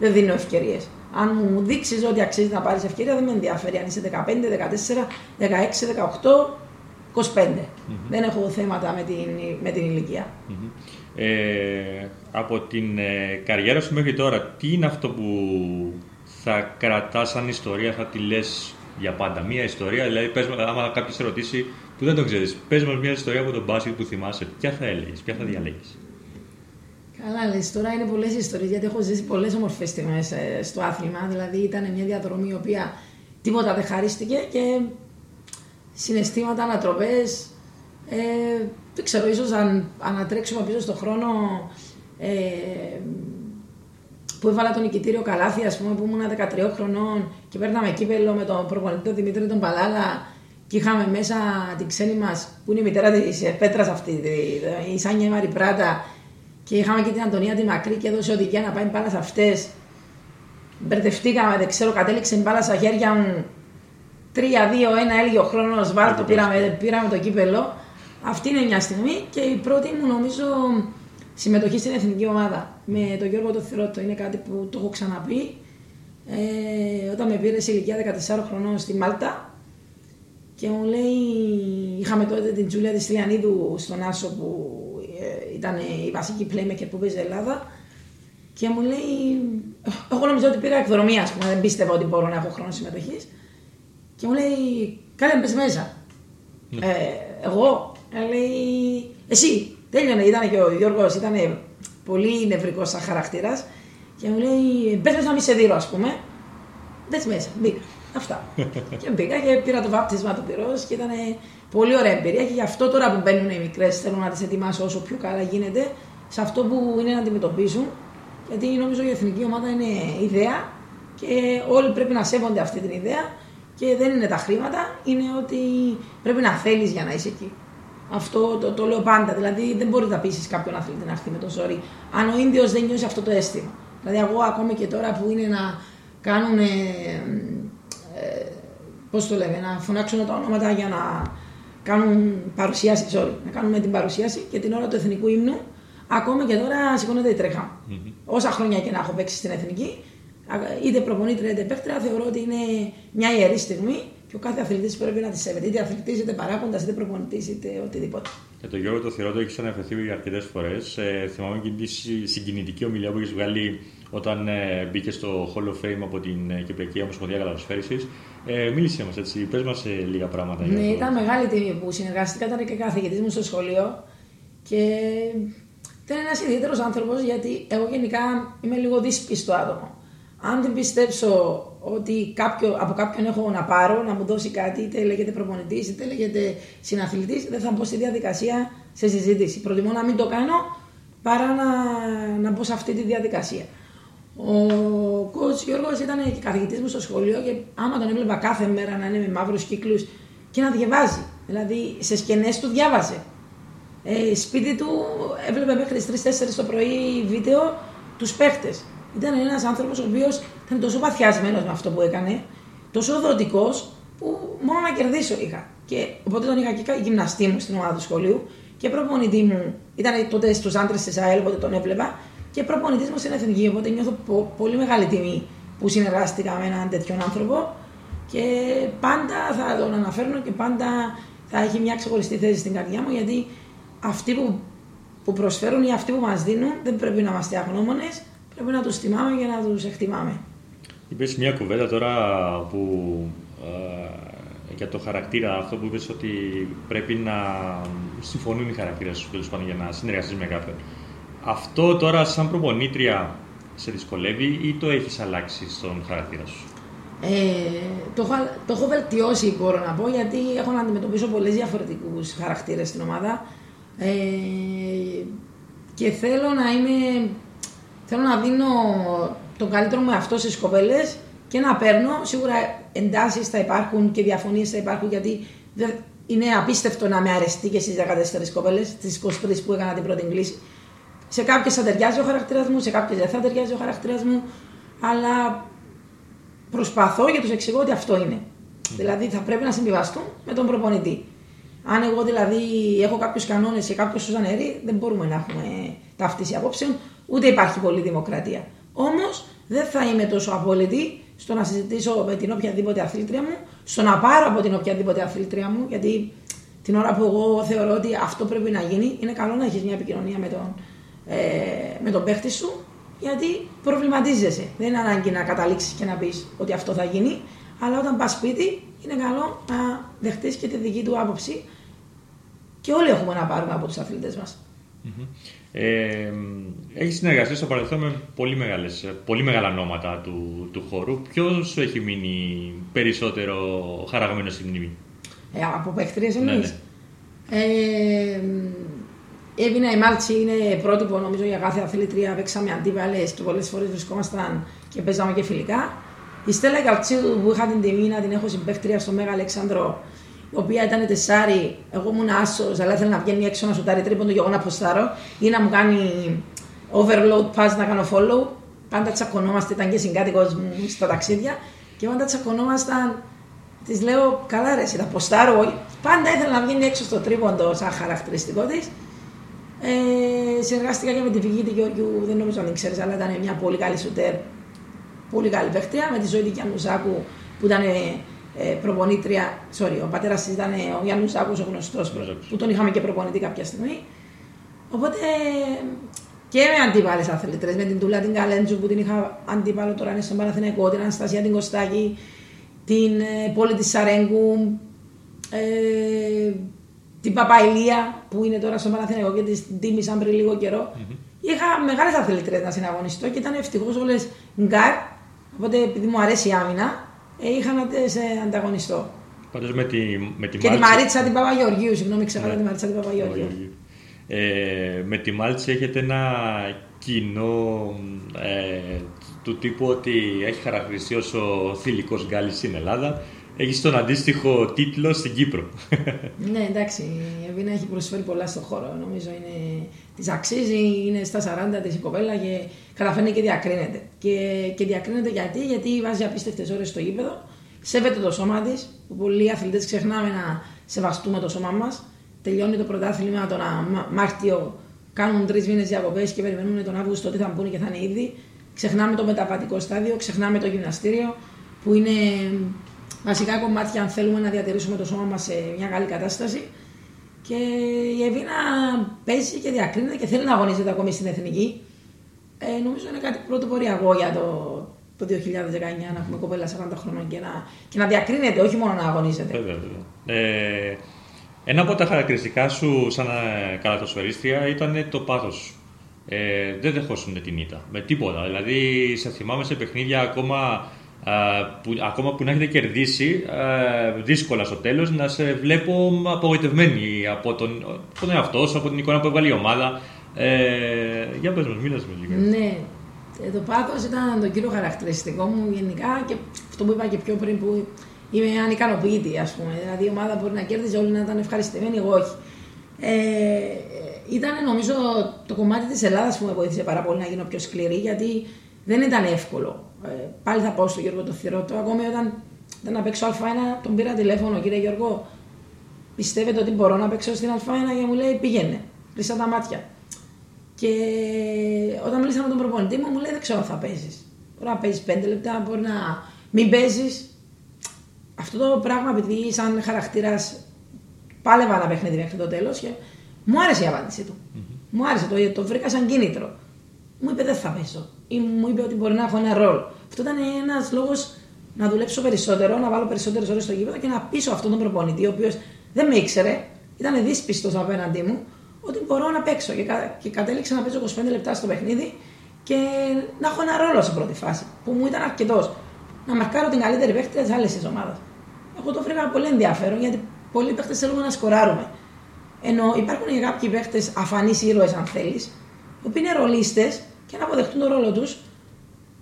δεν δίνω ευκαιρίες. Αν μου δείξεις ότι αξίζει να πάρεις ευκαιρία, δεν με ενδιαφέρει αν είσαι 15, 14, 16, 18, 25. Δεν έχω θέματα με την ηλικία. Από την καριέρα σου μέχρι τώρα, τι είναι αυτό που θα κρατάς σαν ιστορία, θα τη λες για πάντα? Μία ιστορία, δηλαδή πες μας, άμα κάποιος ρωτήσει που δεν τον ξέρεις, πες μας μία ιστορία από τον μπάσκετ που θυμάσαι, ποια θα έλεγες, ποια θα διαλέγεις? Καλά λες, τώρα είναι πολλές ιστορίες, γιατί έχω ζήσει πολλές όμορφες στιγμές στο άθλημα, δηλαδή ήταν μια διαδρομή η οποία τίποτα δεν χαρίστηκε και συναισθήματα, ανατροπές, δεν ξέρω, ίσως αν ανατρέξουμε πίσω στον χρόνο που έβαλα τον νικητήριο καλάθι, ας πούμε, που ήμουν 13 χρονών και παίρναμε κύπελλο με τον προπονητή τον Δημήτρη τον Παλάλα και είχαμε μέσα την ξένη μας, που είναι η μητέρα της Πέτρας αυτή, η Σάνια Μαρι Πράτα, και είχαμε και την Αντωνία τη Μακρύ και έδωσε οδηγία να πάει μπάλα σε αυτές. Μπερδευτήκαμε, δεν ξέρω, κατέληξε μπάλα στα χέρια μου. 3-2-1 έλεγε ο χρόνος, βάλτο, πήραμε το κύπελλο. Αυτή είναι μια στιγμή και η πρώτη μου νομίζω συμμετοχή στην εθνική ομάδα με τον Γιώργο Τοθερότο. Είναι κάτι που το έχω ξαναπεί. Όταν με πήρε σε ηλικία 14 χρονών στη Μάλτα και μου λέει, είχαμε τότε την Τζούλια της Τηλιανίδου στον Άσο που ήταν η βασική playmaker που παίζει Ελλάδα και μου λέει, εγώ νομίζω ότι πήρα εκδρομή, ας πούμε, δεν πίστευα ότι μπορώ να έχω χρόνο συμμετοχής και μου λέει, κάνε να πες μέσα. Ναι. Εγώ, λέει, εσύ, τέλειωνε, ήταν και ο Γιώργος, ήταν πολύ νευρικός σαν χαρακτήρας και μου λέει, μπες μέσα να μη σε δείρω, ας πούμε, μπες μέσα, μπήκα, αυτά. Και μπήκα και πήρα το βάπτισμα του πυρός και ήταν πολύ ωραία εμπειρία και γι' αυτό τώρα που μπαίνουν οι μικρές θέλω να τις ετοιμάσω όσο πιο καλά γίνεται σε αυτό που είναι να αντιμετωπίσουν, γιατί νομίζω η εθνική ομάδα είναι ιδέα και όλοι πρέπει να σέβονται αυτή την ιδέα. Και δεν είναι τα χρήματα, είναι ότι πρέπει να θέλεις για να είσαι εκεί. Αυτό το λέω πάντα. Δηλαδή, δεν μπορεί να πείσεις κάποιον αθλητή να έρθει με το sorry, αν ο ίδιος δεν νιώσει αυτό το αίσθημα. Δηλαδή, εγώ ακόμη και τώρα που είναι να κάνουν. Πώς το λέμε, να φωνάξουν τα ονόματα για να κάνουν παρουσίαση, να κάνουμε την παρουσίαση και την ώρα του εθνικού ύμνου, ακόμη και τώρα σηκώνεται η τρέχα μου. Όσα χρόνια και να έχω παίξει στην εθνική. Είτε προπονήτρια είτε παίχτρια, θεωρώ ότι είναι μια ιερή στιγμή και ο κάθε αθλητής πρέπει να τη σέβεται. Είτε αθλητής, είτε παράγοντας, είτε προπονητής, είτε οτιδήποτε. Για τον Γιώργο Τοθερότο έχεις αναφερθεί αρκετές φορές. Θυμάμαι και τη συγκινητική ομιλία που έχεις βγάλει όταν μπήκε στο Hall of Fame από την Κυπριακή Ομοσπονδία Καλαθοσφαίρισης. Μίλησε μας έτσι, πες μας λίγα πράγματα. Ναι, ήταν μεγάλη τιμή που συνεργάστηκα, ήταν και καθηγητής μου στο σχολείο και ήταν ένας ιδιαίτερος άνθρωπος, γιατί εγώ γενικά είμαι λίγο δύσπιστο άτομο. Αν δεν πιστέψω ότι από κάποιον έχω να πάρω, να μου δώσει κάτι, είτε λέγεται προπονητής, είτε λέγεται συναθλητής, δεν θα μπω στη διαδικασία σε συζήτηση. Προτιμώ να μην το κάνω παρά να μπω σε αυτή τη διαδικασία. Ο coach Γιώργος ήταν και καθηγητής μου στο σχολείο και άμα τον έβλεπα κάθε μέρα να είναι με μαύρους κύκλους και να διαβάζει, δηλαδή σε σκηνές του διάβαζε. Σπίτι του έβλεπε μέχρι τις 3-4 το πρωί βίντεο τους παίχτες. Ήταν ένας άνθρωπος ο οποίος ήταν τόσο παθιασμένος με αυτό που έκανε, τόσο δοτικός, που μόνο να κερδίσω είχα. Και οπότε τον είχα και γυμναστή μου στην ομάδα του σχολείου και προπονητή μου. Ήταν τότε στους άντρες της ΑΕΛ, οπότε τον έβλεπα. Και προπονητής μου στην Εθνική. Οπότε νιώθω πολύ μεγάλη τιμή που συνεργάστηκα με έναν τέτοιον άνθρωπο. Και πάντα θα τον αναφέρνω και πάντα θα έχει μια ξεχωριστή θέση στην καρδιά μου, γιατί αυτοί που προσφέρουν ή αυτοί που μας δίνουν δεν πρέπει να είμαστε αγνώμονες. Πρέπει να τους τιμάμε και να τους εκτιμάμε. Είπες μια κουβέντα τώρα που, για το χαρακτήρα, αυτό που είπες ότι πρέπει να συμφωνούν οι χαρακτήρες σου για να συνεργαστείς με κάποιον. Αυτό τώρα σαν προπονήτρια σε δυσκολεύει ή το έχεις αλλάξει στον χαρακτήρα σου? Το έχω βελτιώσει, μπορώ να πω, γιατί έχω να αντιμετωπίσω πολλές διαφορετικούς χαρακτήρες στην ομάδα και θέλω να δίνω τον καλύτερο μου εαυτό στις κοπέλες και να παίρνω. Σίγουρα εντάσεις θα υπάρχουν και διαφωνίες θα υπάρχουν, γιατί είναι απίστευτο να με αρεστεί και στις 14 κοπέλες, στις 23 που έκανα την πρώτη κλίση. Σε κάποιες θα ταιριάζει ο χαρακτήρας μου, σε κάποιες δεν θα ταιριάζει ο χαρακτήρας μου, αλλά προσπαθώ και τους εξηγώ ότι αυτό είναι. Δηλαδή θα πρέπει να συμβιβαστούν με τον προπονητή. Αν εγώ δηλαδή έχω κάποιους κανόνες και κάποιος τους αναιρεί, δεν μπορούμε να έχουμε ταύτιση απόψεων, ούτε υπάρχει πολλή δημοκρατία. Όμως δεν θα είμαι τόσο απόλυτη στο να συζητήσω με την οποιαδήποτε αθλήτρια μου, στο να πάρω από την οποιαδήποτε αθλήτρια μου, γιατί την ώρα που εγώ θεωρώ ότι αυτό πρέπει να γίνει, είναι καλό να έχεις μια επικοινωνία με τον παίχτη σου, γιατί προβληματίζεσαι. Δεν είναι ανάγκη να καταλήξεις και να πεις ότι αυτό θα γίνει, αλλά όταν πας σπίτι, είναι καλό να δεχτείς και τη δική του άποψη, και όλοι έχουμε να πάρουμε από τους αθλητές μας. Mm-hmm. Έχεις συνεργαστεί στο παρελθόν με πολύ μεγάλα ονόματα του χώρου. Ποιος σου έχει μείνει περισσότερο χαραγμένο στη μνήμη? Από παίχτριες εμείς. Η Μάλτση είναι πρότυπο νομίζω για κάθε αθλήτρια. Παίξαμε αντίπαλες και πολλές φορές βρισκόμασταν και παίζαμε και φιλικά. Η Στέλλα Καλτσίου που είχα την τιμή να την έχω συμπαίχτρια στο Μέγα Αλέξανδρο, η οποία ήταν τεσσάρι, εγώ ήμουν άσος, αλλά ήθελα να βγαίνει έξω να σουτάρει τρίποντο και εγώ να ποστάρω ή να μου κάνει overload pass να κάνω follow. Πάντα τσακωνόμαστε, ήταν και συγκάτοικος μου στα ταξίδια και πάντα τσακωνόμασταν. Της λέω, καλά ρε, τα ποστάρω. Πάντα ήθελα να βγαίνει έξω στο τρίποντο σαν χαρακτηριστικό της. Συνεργάστηκα και με την Βηγίτη Γεωργιού, δεν νομίζω να την ξέρεις, αλλά ήταν μια πολύ καλή σουτέρ, πολύ καλή παίχτρια. Με τη Ζωή τη Γιαννουζάκου που ήταν προπονήτρια, ο πατέρας της ήταν ο Γιαννουζάκος, ο γνωστός, που τον είχαμε και προπονητή κάποια στιγμή. Οπότε και με αντίπαλες αθλητρές, με την Τούλα την Καλέντζου που την είχα αντίπαλο, τώρα είναι στον Παναθηναϊκό, την Αναστασία την Κωστάκη, την Πόλη της Σαρέγκου, την Παπαϊλία που είναι τώρα στον Παναθηναϊκό και την τίμησαν πριν λίγο καιρό. Mm-hmm. Είχα μεγάλες αθλητρές να συναγωνιστώ και ήταν ευτυχώς όλες γκάρ. Οπότε επειδή μου αρέσει η άμυνα, είχα να τις ανταγωνιστώ. Πάντως με τη Μαρίτσα την Παπαγεωργίου, συγγνώμη, ξέχασα τη Μαρίτσα την Παπαγεωργίου. Με τη Μάλτση έχετε ένα κοινό του τύπου ότι έχει χαρακτηριστεί ως ο θηλυκός Γκάλης στην Ελλάδα. Έχει τον αντίστοιχο τίτλο στην Κύπρο. Ναι, εντάξει. Η Εβίνα έχει προσφέρει πολλά στον χώρο. Νομίζω της αξίζει, είναι στα 40 της η κοπέλα και καταφέρνει και διακρίνεται. Και διακρίνεται γιατί βάζει απίστευτες ώρες στο γήπεδο, σέβεται το σώμα της. Πολλοί αθλητές ξεχνάμε να σεβαστούμε το σώμα μας. Τελειώνει το πρωτάθλημα τον Μάρτιο, κάνουν 3 μήνες διακοπές και περιμένουν τον Αύγουστο ότι θα μπουν και θα είναι ήδη. Ξεχνάμε το μεταβατικό στάδιο, ξεχνάμε το γυμναστήριο που είναι βασικά κομμάτια αν θέλουμε να διατηρήσουμε το σώμα μας σε μια καλή κατάσταση. Και η Εβίνα παίζει και διακρίνεται και θέλει να αγωνίζεται ακόμη στην Εθνική. Νομίζω είναι κάτι πρωτοποριακό για το 2019 να έχουμε κοπέλα 40 χρονών και να διακρίνεται, όχι μόνο να αγωνίζεται. Ένα από τα χαρακτηριστικά σου σαν καλαθοσφαιρίστρια ήταν το πάθος. Δεν δεχόσουν την ήττα με τίποτα. Δηλαδή σε θυμάμαι σε παιχνίδια ακόμα που να έχετε κερδίσει δύσκολα στο τέλος, να σε βλέπω απογοητευμένη από τον εαυτό σου, από την εικόνα που έβγαλε η ομάδα. Για πες μας, μίλας με λίγο. Ναι, το πάθος ήταν το κύριο χαρακτηριστικό μου γενικά και αυτό που είπα και πιο πριν, που είμαι ανικανοποιητή, ας πούμε. Δηλαδή η ομάδα μπορεί να κέρδιζε, όλοι να ήταν ευχαριστημένοι, εγώ όχι. Ήταν νομίζω το κομμάτι της Ελλάδας που με βοήθησε πάρα πολύ να γίνω πιο σκληρή, γιατί δεν ήταν εύκολο. Πάλι θα πω στον Γιώργο Τοθερότο, ακόμη όταν ήταν να παίξω Α1, τον πήρα τηλέφωνο, κύριε Γιώργο, πιστεύετε ότι μπορώ να παίξω στην Α1? Και μου λέει, πήγαινε, κλείσα τα μάτια. Και όταν μίλησα με τον προπονητή μου, μου λέει, δεν ξέρω αν θα παίζεις. Μπορεί να παίζεις 5 λεπτά, μπορεί να μην παίζεις. Αυτό το πράγμα, επειδή σαν χαρακτήρας πάλευα να παιχνίδι μέχρι το τέλος, και μου άρεσε η απάντησή του. Mm-hmm. Μου άρεσε, το βρήκα σαν κίνητρο. Μου είπε, δεν θα πέσω. Ή μου είπε ότι μπορεί να έχω ένα ρόλο. Αυτό ήταν ένας λόγος να δουλέψω περισσότερο, να βάλω περισσότερες ώρες στο γήπεδο και να πείσω αυτόν τον προπονητή, ο οποίος δεν με ήξερε, ήταν δύσπιστος απέναντί μου, ότι μπορώ να παίξω. Και κατέληξα να παίζω 25 λεπτά στο παιχνίδι και να έχω ένα ρόλο στην πρώτη φάση, που μου ήταν αρκετός. Να μαρκάρω την καλύτερη παίχτρια της άλλης της ομάδας. Εγώ το βρήκα πολύ ενδιαφέρον, γιατί πολλοί παίχτες θέλουμε να σκοράρουμε. Ενώ υπάρχουν και κάποιοι παίχτες αφανείς ήρωες, αν θέλεις, οι οποίοι είναι ρολίστες και να αποδεχτούν τον ρόλο τους.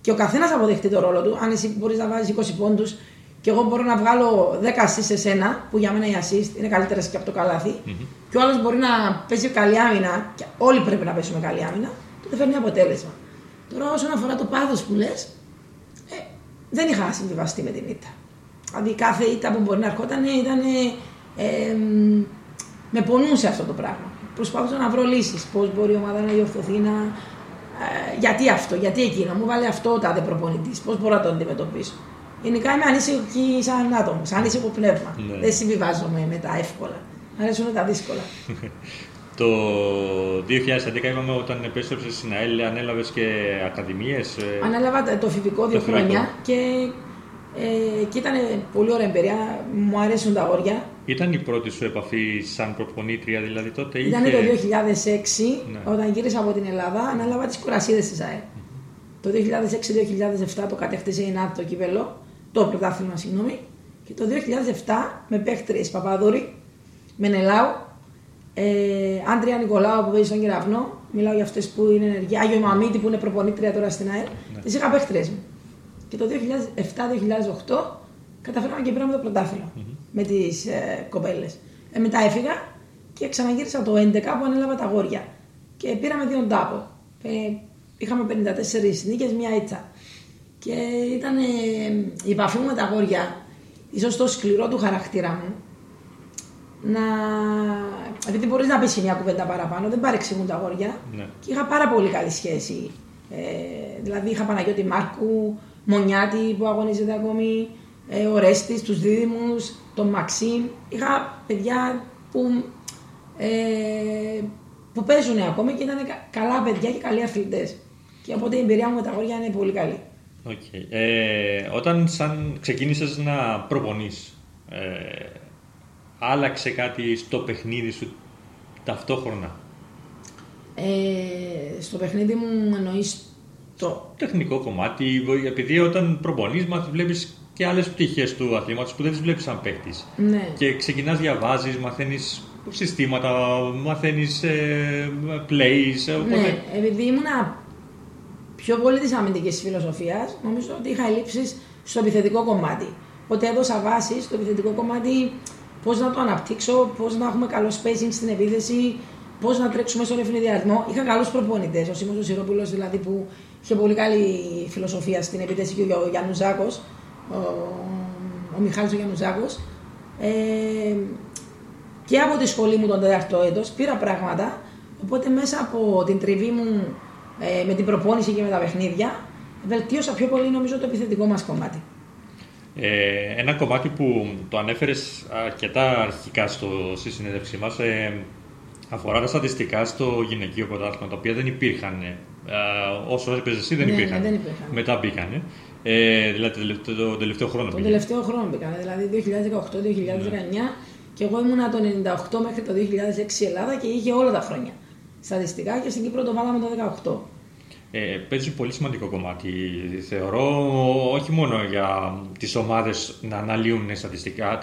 Και ο καθένας αποδεχτεί τον ρόλο του. Αν εσύ μπορείς να βάζεις 20 πόντους και εγώ μπορώ να βγάλω 10 assist σε σένα, που για μένα οι assist είναι καλύτερες και από το καλάθι, mm-hmm. και ο άλλος μπορεί να παίζει καλή άμυνα, και όλοι πρέπει να παίζουμε καλή άμυνα, τότε φέρνει αποτέλεσμα. Τώρα, όσον αφορά το πάθος που λες, δεν είχα συμβιβαστεί με την ήττα. Δηλαδή, κάθε ήττα που μπορεί να ερχόταν ήταν. Με πονούσε αυτό το πράγμα. Προσπαθούσα να βρω λύσεις. Πώς μπορεί η ομάδα να διορθωθεί, να. Γιατί αυτό, γιατί εκείνο, μου βάλε αυτό ο τάδε προπονητής. Πώς μπορώ να το αντιμετωπίσω. Γενικά είμαι ανήσυχη σαν άτομο, σαν ανήσυχο πνεύμα. Ναι. Δεν συμβιβάζομαι με τα εύκολα. Αρέσουν τα δύσκολα. Το 2011 είπαμε, όταν επέστρεψες στην ΑΕΛ, ανέλαβες και ακαδημίες. Ανέλαβα το φοιτητικό 2 χρόνια και ήταν πολύ ωραία εμπειρία. Μου αρέσουν τα όρια. Ήταν η πρώτη σου επαφή σαν προπονήτρια, δηλαδή τότε? Ήταν το 2006, ναι. Όταν γύρισα από την Ελλάδα, ανέλαβα τις κουρασίδες της ΑΕΛ. Το 2006-2007 το κατέκτησε η ΝΑΤ το κύπελλο, το πρωτάθλημα, συγγνώμη. Και το 2007 με παίχτριες Παπαδούρη, Μενελάου, Άντρια Νικολάου που παίζει στον Κεραυνό, μιλάω για αυτές που είναι ενεργεία, Άγιο Μαμίτη που είναι προπονήτρια τώρα στην ΑΕΛ, ναι. Τις είχα παίχτριες μου. Και το 2007-2008 καταφέραμε και πήραμε το πρωτάθλημα. Mm-hmm. Με τις κοπέλες. Μετά έφυγα και ξαναγύρισα το 2011 που ανέλαβα τα αγόρια. Και πήραμε 2 τάπο. Είχαμε 54 νίκες, 1 ήττα. Και ήταν η επαφή μου με τα αγόρια, ίσως το σκληρό του χαρακτήρα μου. Επειδή μπορείς να πεις και μια κουβέντα παραπάνω, δεν παρεξηγούν τα αγόρια. Ναι. Και είχα πάρα πολύ καλή σχέση. Δηλαδή είχα Παναγιώτη Μάρκου, Μονιάτη που αγωνίζεται ακόμη, ο Ρέστης, τους Δίδυμους, τον Μαξίμ. Είχα παιδιά που παίζουν ακόμα και ήταν καλά παιδιά και καλοί αθλητές. Και οπότε η εμπειρία μου με τα αγόρια είναι πολύ καλή. Okay. Όταν ξεκίνησες να προπονείς, άλλαξε κάτι στο παιχνίδι σου ταυτόχρονα? Στο παιχνίδι μου εννοείς το τεχνικό κομμάτι, επειδή όταν προπονείς βλέπεις και άλλες πτυχές του αθλήματος που δεν τις βλέπεις σαν παίκτης. Ναι. Και ξεκινάς, διαβάζεις, μαθαίνεις συστήματα, μαθαίνεις plays. Οπότε... Ναι, επειδή ήμουνα πιο πολύ της αμυντικής φιλοσοφίας, νομίζω ότι είχα ελλείψεις στο επιθετικό κομμάτι. Οπότε έδωσα βάσεις στο επιθετικό κομμάτι, πώς να το αναπτύξω, πώς να έχουμε καλό spacing στην επίθεση, πώς να τρέξουμε στον ευνηδιασμό. Είχα καλούς προπονητές, ο Σίμος Σιρόπουλος δηλαδή, που είχε πολύ καλή φιλοσοφία στην επίθεση, και ο Γιαννουζάκος. Ο Μιχάλης ο Γιαννουζάκος, και από τη σχολή μου τον 4ο έτος πήρα πράγματα, οπότε μέσα από την τριβή μου με την προπόνηση και με τα παιχνίδια βελτίωσα πιο πολύ νομίζω το επιθετικό μας κομμάτι. Ένα κομμάτι που το ανέφερες αρκετά αρχικά στη συνέντευξή μας αφορά τα στατιστικά στο γυναικείο πρωτάθλημα, τα οποία δεν υπήρχαν όσο έπαιζε εσύ, δεν υπήρχαν. Μετά μπήκανε. Δηλαδή το τελευταίο χρόνο πήγε. Το τελευταίο χρόνο πήγανε, δηλαδή 2018-2019, ναι. Και εγώ ήμουνα το 98 μέχρι το 2006 η Ελλάδα και είχε όλα τα χρόνια στατιστικά, και στην Κύπρο το βάλαμε το 18. Παίζει πολύ σημαντικό κομμάτι, θεωρώ, όχι μόνο για τις ομάδες να αναλύουν στατιστικά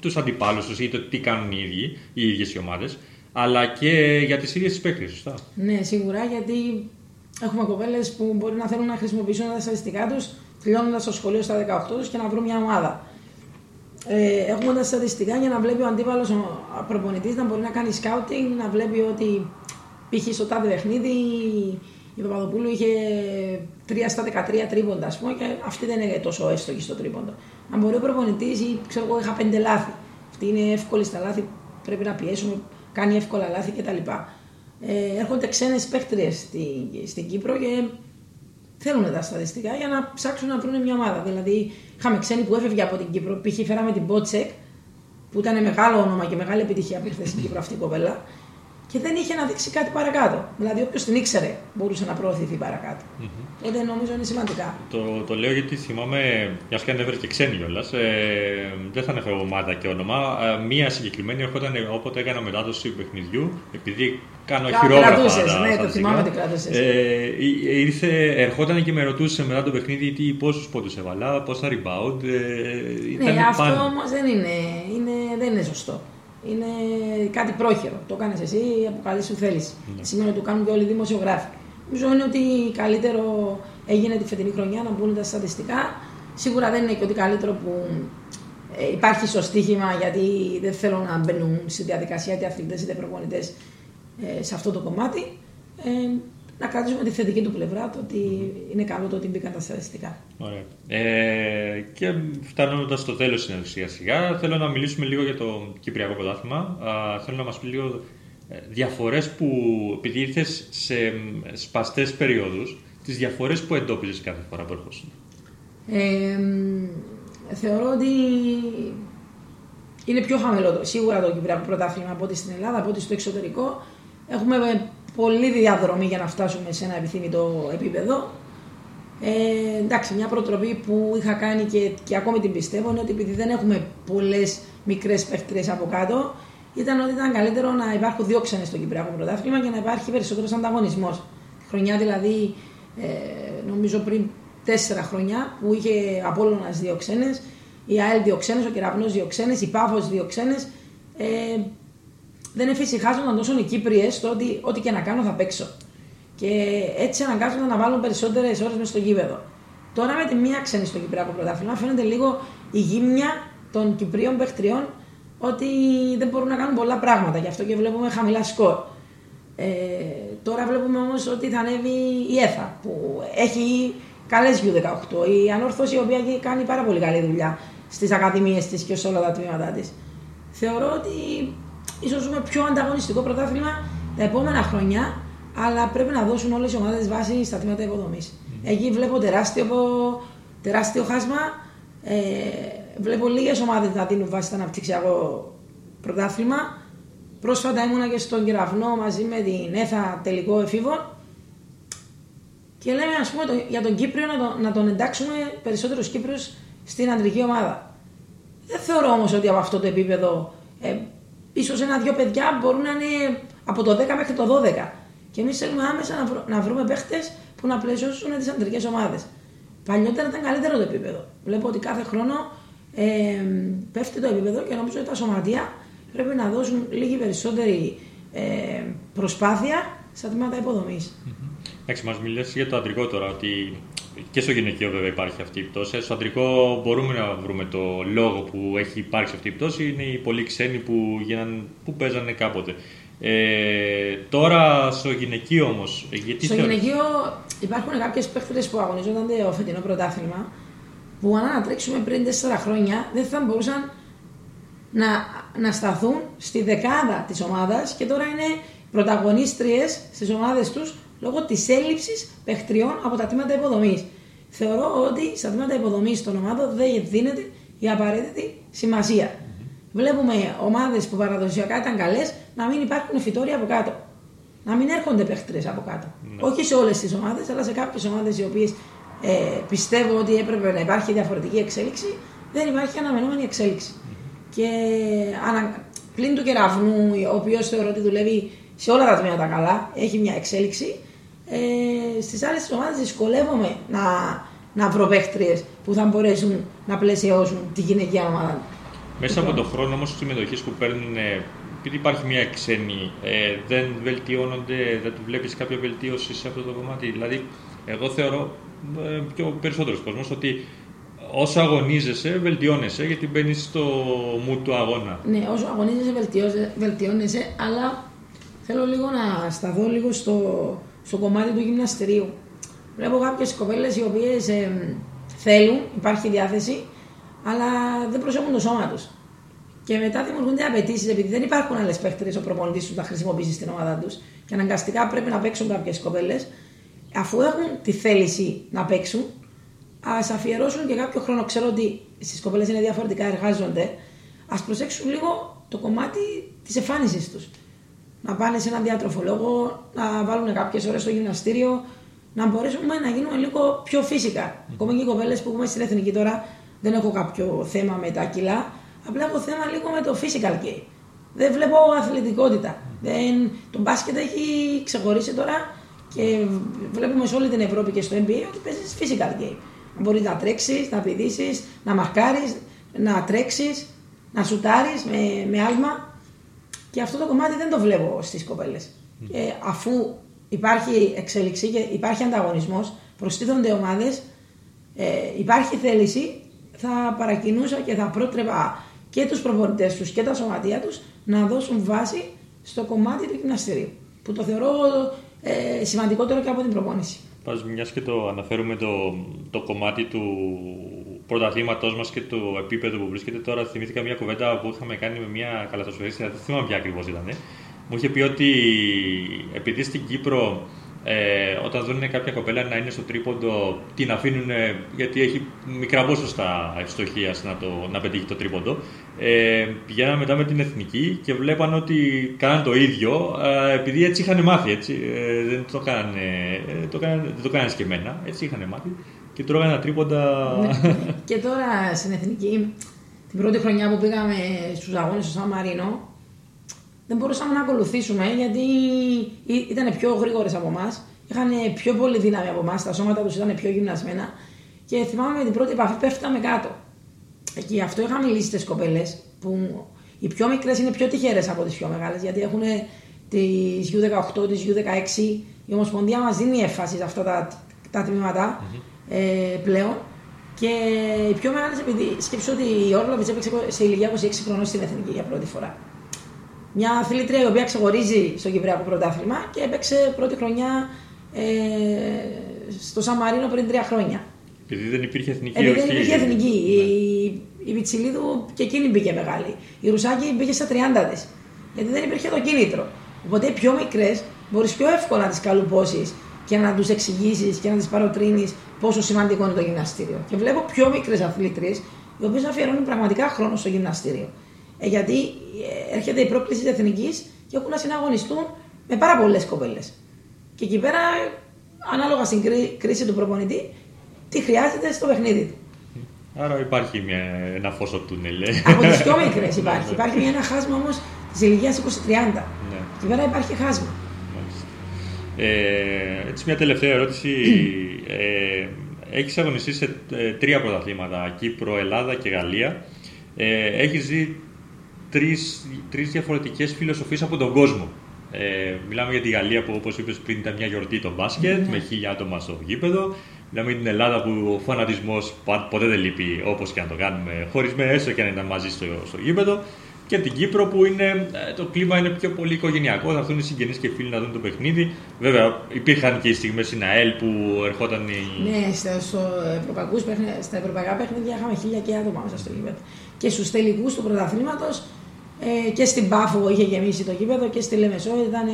τους αντιπάλους τους ή το τι κάνουν οι ίδιοι, οι ίδιες οι ομάδες, αλλά και για τις ίδιες τις παίκτριες, σωστά. Ναι, σίγουρα, γιατί έχουμε κοπέλες που μπορεί να θέλουν να χρησιμοποιήσουν τα στατιστικά τους τελειώνοντας το σχολείο στα 18 τους και να βρουν μια ομάδα. Έχουμε τα στατιστικά για να βλέπει ο αντίπαλος προπονητής να μπορεί να κάνει σκάουτινγκ, να βλέπει ότι π.χ. στο τάδε παιχνίδι η Παπαδοπούλου είχε 3 στα 13 τρίποντα, ας πούμε, και αυτή δεν είναι τόσο έστοχη στο τρίποντο. Αν μπορεί ο προπονητής, ή ξέρω εγώ, είχα 5 λάθη. Αυτή είναι εύκολη στα λάθη, πρέπει να πιέσουμε, κάνει εύκολα λάθη κτλ. Έρχονται ξένες παίκτριες στην Κύπρο και θέλουν τα στατιστικά για να ψάξουν να βρουν μια ομάδα. Δηλαδή, είχαμε ξένοι που έφευγε από την Κύπρο. Π.χ. φέραμε την Μπότσεκ, που ήταν μεγάλο όνομα και μεγάλη επιτυχία που ήρθε στην Κύπρο αυτή η κοπέλα, και δεν είχε να δείξει κάτι παρακάτω. Δηλαδή, όποιος την ήξερε μπορούσε να προωθηθεί παρακάτω. Οπότε νομίζω είναι σημαντικά. Το λέω γιατί θυμάμαι, μια και ανέβρε και ξένοι κιόλας, δεν θα ανέφερα ομάδα και όνομα. Μία συγκεκριμένη ερχόταν όποτε έκανα μετάδοση παιχνιδιού, επειδή κάνω χειρόγραφα. Ναι, το θυμάμαι ότι κράτησες. Ερχόταν και με ρωτούσε μετά το παιχνίδι πόσους πόντους έβαλα, πόσα rebound. Ναι, αυτό όμως δεν είναι σωστό. Είναι κάτι πρόχειρο. Το κάνεις εσύ από καλή σου θέληση. Ναι. Σήμερα το κάνουν και όλοι οι δημοσιογράφοι. Νομίζω είναι ότι καλύτερο έγινε τη φετινή χρονιά να μπουν τα στατιστικά. Σίγουρα δεν είναι και ότι καλύτερο που υπάρχει στο στοίχημα, γιατί δεν θέλω να μπαίνουν στη διαδικασία είτε αθλητές είτε προπονητές σε αυτό το κομμάτι. Να κρατήσουμε τη θετική του πλευρά, το ότι είναι καλό το ότι μπήκαν τα στατιστικά. Ωραία. Και φτάνοντας στο τέλος της συνέντευξης σιγά, θέλω να μιλήσουμε λίγο για το Κυπριακό Πρωτάθλημα. Θέλω να μας πει λίγο διαφορές που, επειδή ήρθες σε σπαστές περιόδους, τις διαφορές που εντόπιζες κάθε φορά που έρχεσαι. Θεωρώ ότι είναι πιο χαμηλό σίγουρα το Κυπριακό Πρωτάθλημα από ό,τι στην Ελλάδα, από ό,τι στο εξωτερικό. Έχουμε πολλή διαδρομή για να φτάσουμε σε ένα επιθυμητό επίπεδο. Εντάξει, μια προτροπή που είχα κάνει και ακόμη την πιστεύω είναι ότι, επειδή δεν έχουμε πολλές μικρές παίκτριες από κάτω, ήταν καλύτερο να υπάρχουν δύο ξένες στο Κυπριακό Πρωτάθλημα και να υπάρχει περισσότερος ανταγωνισμός. Χρονιά δηλαδή, νομίζω πριν 4 χρόνια, που είχε Απόλλωνας δύο ξένες, η ΑΕΛ δύο ξένες, ο Κεραυνός δύο ξένες, η Πάφος δύο ξένες. Δεν εφησυχάζονταν τόσο οι Κύπριες στο ότι ό,τι και να κάνω θα παίξω. Και έτσι αναγκάζονταν να βάλουν περισσότερες ώρες μες στο γήπεδο. Τώρα με τη μία ξένη στο Κυπριακό Πρωτάθλημα φαίνεται λίγο η γύμνια των Κυπρίων παίχτριών, ότι δεν μπορούν να κάνουν πολλά πράγματα. Γι' αυτό και βλέπουμε χαμηλά σκορ. Τώρα βλέπουμε όμως ότι θα ανέβει η ΕΘΑ, που έχει καλές U18. Η Ανόρθωση, η οποία κάνει πάρα πολύ καλή δουλειά στις ακαδημίες της και σε όλα τα τμήματά της. Θεωρώ ότι ίσως ζούμε πιο ανταγωνιστικό πρωτάθλημα τα επόμενα χρονιά, αλλά πρέπει να δώσουν όλες οι ομάδες βάση στα τμήματα υποδομής. Εκεί βλέπω τεράστιο χάσμα. Βλέπω λίγες ομάδες να δίνουν βάση στο αναπτυξιακό πρωτάθλημα. Πρόσφατα ήμουνα και στον Κεραυνό μαζί με την ΕΘΑ τελικό εφήβων. Και λέμε, ας πούμε, για τον Κύπριο να τον εντάξουμε περισσότερους Κύπριους στην αντρική ομάδα. Δεν θεωρώ όμως ότι από αυτό το επίπεδο. Ίσως 1-2 παιδιά μπορούν να είναι από το 10 μέχρι το 12. Και εμείς θέλουμε άμεσα να βρούμε παίχτες που να πλαισιώσουν τις ανδρικές ομάδες. Παλιότερα ήταν καλύτερο το επίπεδο. Βλέπω ότι κάθε χρόνο πέφτει το επίπεδο και νομίζω ότι τα σωματεία πρέπει να δώσουν λίγη περισσότερη προσπάθεια στα τμήματα υποδομής. Εντάξει, μας μιλάς για το ανδρικό τώρα, ότι και στο γυναικείο βέβαια υπάρχει αυτή η πτώση. Στο ανδρικό μπορούμε να βρούμε το λόγο που έχει υπάρξει αυτή η πτώση. Είναι οι πολλοί ξένοι που παίζανε κάποτε. Τώρα στο γυναικείο όμως, γιατί στο γυναικείο υπάρχουν κάποιες παίχτες που αγωνίζονταν το φετινό πρωτάθλημα, που αν ανατρέξουμε πριν 4 χρόνια δεν θα μπορούσαν να σταθούν στη δεκάδα της ομάδας, και τώρα είναι πρωταγωνίστριες στις ομάδες τους λόγω της έλλειψης παιχτριών από τα τμήματα υποδομής. Θεωρώ ότι στα τμήματα υποδομής των ομάδων δεν δίνεται η απαραίτητη σημασία. Βλέπουμε ομάδες που παραδοσιακά ήταν καλές να μην υπάρχουν φυτόρια από κάτω. Να μην έρχονται παιχτριές από κάτω. Ναι. Όχι σε όλες τις ομάδες, αλλά σε κάποιες ομάδες οι οποίες πιστεύω ότι έπρεπε να υπάρχει διαφορετική εξέλιξη, δεν υπάρχει αναμενόμενη εξέλιξη. Και πλην του Κεραυνού, ο οποίος θεωρώ ότι δουλεύει σε όλα τα τμήματα καλά, έχει μια εξέλιξη. Στις άλλες ομάδες δυσκολεύομαι να βρω παίχτριες που θα μπορέσουν να πλαισιώσουν τη γυναικεία ομάδα. Μέσα από τον χρόνο όμως οι συμμετοχές που παίρνουν, επειδή υπάρχει μια ξένη, δεν βελτιώνονται, δεν βλέπεις κάποια βελτίωση σε αυτό το κομμάτι? Δηλαδή, εγώ θεωρώ πιο περισσότερος κόσμος ότι όσο αγωνίζεσαι, βελτιώνεσαι, γιατί μπαίνεις στο mood του αγώνα. Ναι, όσο αγωνίζεσαι, βελτιώνεσαι, αλλά θέλω λίγο να σταθώ λίγο στο κομμάτι του γυμναστηρίου. Βλέπω κάποιες κοπέλες οι οποίες θέλουν, υπάρχει διάθεση, αλλά δεν προσέχουν το σώμα τους. Και μετά δημιουργούνται απαιτήσεις, επειδή δεν υπάρχουν άλλες παίχτες ο προπονητής τους να χρησιμοποιήσει στην ομάδα τους. Και αναγκαστικά πρέπει να παίξουν κάποιες κοπέλες, αφού έχουν τη θέληση να παίξουν. Ας αφιερώσουν και κάποιο χρόνο. Ξέρω ότι στις κοπέλες είναι διαφορετικά, εργάζονται. Ας προσέξουν λίγο το κομμάτι της εμφάνισης τους. Να πάνε σε έναν διατροφολόγο, να βάλουν κάποιες ώρες στο γυμναστήριο, να μπορέσουμε να γίνουμε λίγο πιο φυσικά. Ακόμα και οι κοπέλες που έχουμε στην Εθνική τώρα, δεν έχω κάποιο θέμα με τα κιλά. Απλά έχω θέμα λίγο με το physical game. Δεν βλέπω αθλητικότητα. Το μπάσκετ έχει ξεχωρίσει τώρα και βλέπουμε σε όλη την Ευρώπη και στο NBA ότι παίζεις physical game. Μπορείς να τρέξεις, να πηδήσεις, να μαρκάρεις, να τρέξεις, να σουτάρεις με άλμα. Και αυτό το κομμάτι δεν το βλέπω στις κοπέλες. Και αφού υπάρχει εξέλιξη και υπάρχει ανταγωνισμός, προστίθονται ομάδες, υπάρχει θέληση, θα παρακινούσα και θα πρότρεπα και τους προπονητές τους και τα σωματεία τους να δώσουν βάση στο κομμάτι του γυμναστηρίου, που το θεωρώ σημαντικότερο και από την προπόνηση. Μιας και το αναφέρουμε το κομμάτι του πρωταθλήματός μας και του επίπεδου που βρίσκεται τώρα, θυμήθηκα μια κουβέντα που είχαμε κάνει με μια καλαθοσφαιρίστρια, δεν θυμάμαι ποια ακριβώς ήταν. Μου είχε πει ότι επειδή στην Κύπρο όταν δουν κάποια κοπέλα να είναι στο τρίποντο, την αφήνουν γιατί έχει μικρά ποσοστά ευστοχίας να πετύχει το τρίποντο. Πηγαίναμε μετά με την Εθνική και βλέπαν ότι κάναν το ίδιο, επειδή έτσι είχαν μάθει. Δεν το κάνανε, δεν το κάνανε και εμένα, έτσι είχαν μάθει και τρώγανε τρίποντα. Ναι. Και τώρα στην Εθνική, την πρώτη χρονιά που πήγαμε στους αγώνες στο Σαν Μαρίνο, δεν μπορούσαμε να ακολουθήσουμε γιατί ήταν πιο γρήγορες από εμάς, είχαν πιο πολύ δύναμη από εμάς, τα σώματα τους ήταν πιο γυμνασμένα και θυμάμαι με την πρώτη επαφή πέφταμε κάτω. Και αυτό είχα μιλήσει στις κοπέλες, που οι πιο μικρές είναι πιο τυχερές από τις πιο μεγάλες, γιατί έχουν τις U18, τις U16, η Ομοσπονδία μας δίνει έμφαση σε αυτά τα τμήματα πλέον. Και οι πιο μεγάλες, επειδή σκέψω ότι η Ωρολογή έπαιξε σε ηλικία 26 χρονών στην Εθνική για πρώτη φορά. Μια αθλήτρια η οποία ξεχωρίζει στο Κυπριακό Πρωτάθλημα και έπαιξε πρώτη χρονιά στο Σαν Μαρίνο πριν 3 χρόνια. Επειδή δεν υπήρχε εθνική. Η Πιτσιλίδου και εκείνη μπήκε μεγάλη. Η Ρουσάκη μπήκε στα 30 της. Γιατί δεν υπήρχε το κίνητρο. Οπότε οι πιο μικρές μπορείς πιο εύκολα να τις καλουπώσεις και να τους εξηγήσεις και να τις παροτρύνεις πόσο σημαντικό είναι το γυμναστήριο. Και βλέπω πιο μικρές αθλήτριες οι οποίες αφιερώνουν πραγματικά χρόνο στο γυμναστήριο. Γιατί έρχεται η πρόκληση της Εθνικής και έχουν να συναγωνιστούν με πάρα πολλές κοπέλες. Και εκεί πέρα, ανάλογα στην κρίση του προπονητή, τι χρειάζεται στο παιχνίδι του. Άρα υπάρχει ένα φως από τούνελ. Από τις πιο μικρές υπάρχει. Υπάρχει ένα χάσμα όμως της ηλικίας 20-30. Εκεί πέρα υπάρχει χάσμα. Έτσι, μια τελευταία ερώτηση. Έχεις αγωνιστεί σε 3 πρωταθλήματα, Κύπρο, Ελλάδα και Γαλλία. Έχεις δει 3 διαφορετικές φιλοσοφίες από τον κόσμο. Μιλάμε για τη Γαλλία που, όπως είπες πριν, ήταν μια γιορτή το μπάσκετ, με 1.000 άτομα στο γήπεδο. Μιλάμε για την Ελλάδα που ο φανατισμός ποτέ δεν λείπει, όπως και να το κάνουμε, χωρισμένο έστω και αν ήταν μαζί στο γήπεδο. Και την Κύπρο που είναι, το κλίμα είναι πιο πολύ οικογενειακό, θα έρθουν οι συγγενείς και οι φίλοι να δουν το παιχνίδι. Βέβαια, υπήρχαν και οι στιγμές στην ΑΕΛ που ερχόταν οι. Ναι, στα ευρωπαϊκά παιχνίδια είχαμε 1.000 άτομα μέσα στο γήπεδο. Και στους τελικούς του πρωταθλήματος. Και στην Πάφο είχε γεμίσει το γήπεδο και στη Λεμεσό ήταν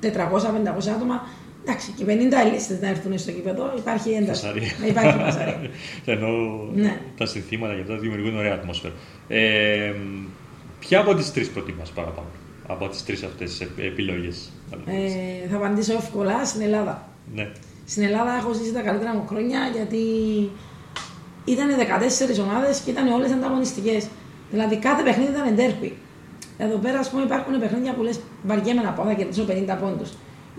400-500 άτομα. Εντάξει, και 50 ελίστες να έρθουν στο γήπεδο, υπάρχει ένταση. Υπάρχει πασαρία. Ενώ τα συνθήματα και αυτά δημιουργούν ωραία ατμόσφαιρα. Ποια από τις 3 προτιμάς παραπάνω, από τις 3 αυτές επιλογές? Θα απαντήσω εύκολα, στην Ελλάδα. Ναι. Στην Ελλάδα έχω ζήσει τα καλύτερα μου χρόνια, γιατί ήταν 14 ομάδες και ήταν όλες ανταγωνιστικές. Δηλαδή κάθε παιχνίδι ήταν εντέρπι. Εδώ πέρα, ας πούμε, υπάρχουν παιχνίδια που λες βαριέμαι να πάω, θα κερδίσω 50 πόντους.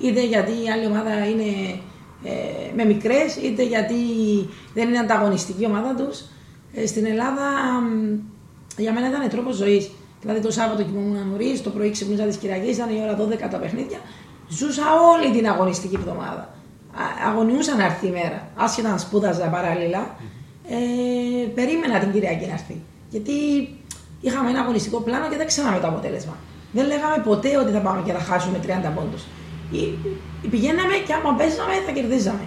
Είτε γιατί η άλλη ομάδα είναι με μικρές, είτε γιατί δεν είναι ανταγωνιστική η ομάδα τους. Στην Ελλάδα για μένα ήταν τρόπος ζωής. Δηλαδή το Σάββατο κοιμόμουν νωρίς, το πρωί ξυπνούσα τις Κυριακές, ήταν η ώρα 12 τα παιχνίδια. Ζούσα όλη την αγωνιστική εβδομάδα. Αγωνιούσα να έρθει η μέρα, άσχετα να σπούδαζα παράλληλα. Περίμενα την Κυριακή να έρθει. Γιατί είχαμε ένα αγωνιστικό πλάνο και δεν ξέραμε το αποτέλεσμα. Δεν λέγαμε ποτέ ότι θα πάμε και θα χάσουμε 30 πόντους. Πηγαίναμε και άμα παίζαμε θα κερδίζαμε.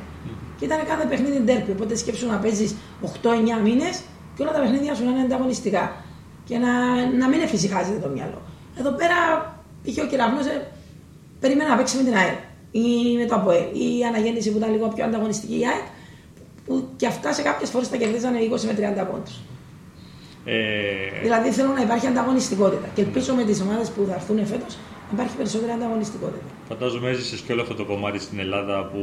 Και ήταν κάθε παιχνίδι ντέρπι. Οπότε σκέψου να παίζεις 8-9 μήνες και όλα τα παιχνίδια σου να είναι ανταγωνιστικά. Και να μην εφησυχάζεται το μυαλό. Εδώ πέρα είχε ο Κεραυνός, περίμενα να παίξει με την ΑΕΛ ή με το Αποε. Η αναγέννηση που ήταν λίγο πιο ανταγωνιστική, η ΑΕΛ, που και αυτά σε κάποιες φορές τα κερδίζανε 20 με 30 πόντους. Δηλαδή θέλω να υπάρχει ανταγωνιστικότητα. Και ελπίζω με τις ομάδες που θα έρθουν φέτος να υπάρχει περισσότερη ανταγωνιστικότητα. Φαντάζομαι έζησες και όλο αυτό το κομμάτι στην Ελλάδα που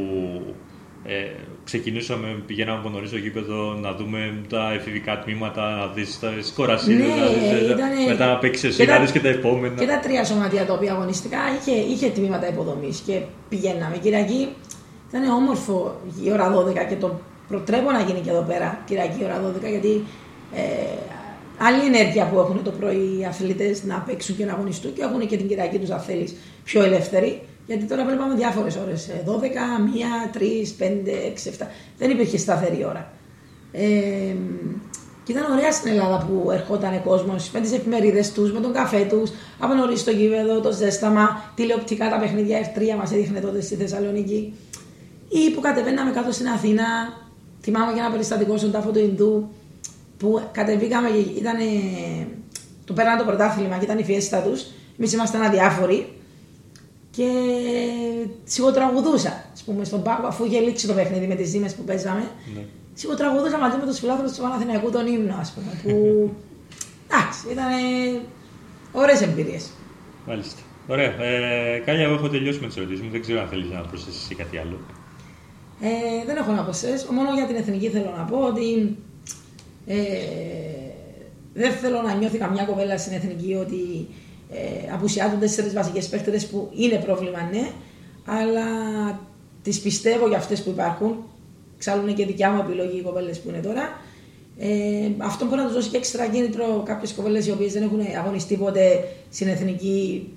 ξεκινούσαμε, πηγαίναμε από νωρίς στο γήπεδο να δούμε τα εφηβικά τμήματα, να δεις τις κορασίδες, ναι, μετά να παίξεις εσύ, να δεις και τα επόμενα. Και τα τρία σωματεία τα οποία αγωνιστικά είχε τμήματα υποδομής και πηγαίναμε. Κυριακή ήταν όμορφο η ώρα 12 και το προτρέπω να γίνει και εδώ πέρα Κυριακή ώρα 12 γιατί. Άλλη ενέργεια που έχουν το πρωί οι αθλητές να παίξουν και να αγωνιστούν και έχουν και την Κυριακή τους, αν θέλεις, πιο ελεύθερη. Γιατί τώρα πρέπει να πάμε διάφορες ώρες. 12, 1, 3, 5, 6, 7. Δεν υπήρχε σταθερή ώρα. Και ήταν ωραία στην Ελλάδα που ερχόταν κόσμος με τις εφημερίδες τους, με τον καφέ τους, από νωρίς στο γήπεδο, το ζέσταμα, τηλεοπτικά τα παιχνίδια. F3 μας έδειχνε τότε στη Θεσσαλονίκη. Ή που κατεβαίναμε κάτω στην Αθήνα. Θυμάμαι και ένα περιστατικό στον τάφο του Ινδού. Που κατεβήκαμε και του πέραν το πρωτάθλημα και ήταν η φιέστα τους. Εμείς ήμασταν αδιάφοροι και σιγοτραγουδούσα. Ας πούμε, στον πάγο, αφού είχε λήξει το παιχνίδι με τις ζήμες που παίζαμε, σιγοτραγουδούσα μαζί με τους φιλάθλους του Παναθηναϊκού τον ύμνο, ας πούμε. Που εντάξει, ήταν ωραίες εμπειρίες. Μάλιστα. Ωραία. Κάλια, εγώ έχω τελειώσει με τις ερωτήσεις μου. Δεν ξέρω αν θέλεις να προσθέσεις ή κάτι άλλο. Δεν έχω να προσθέσω. Μόνο για την Εθνική θέλω να πω ότι. Δεν θέλω να νιώθει καμιά κοπέλα στην Εθνική ότι απουσιάζουν 4 βασικές παίκτες που είναι πρόβλημα, ναι, αλλά τις πιστεύω για αυτές που υπάρχουν. Εξάλλου είναι και δικιά μου επιλογή οι κοπέλες που είναι τώρα. Αυτό μπορεί να τους δώσει και έξτρα κίνητρο. Κάποιες κοπέλες οι οποίες δεν έχουν αγωνιστεί ποτέ στην Εθνική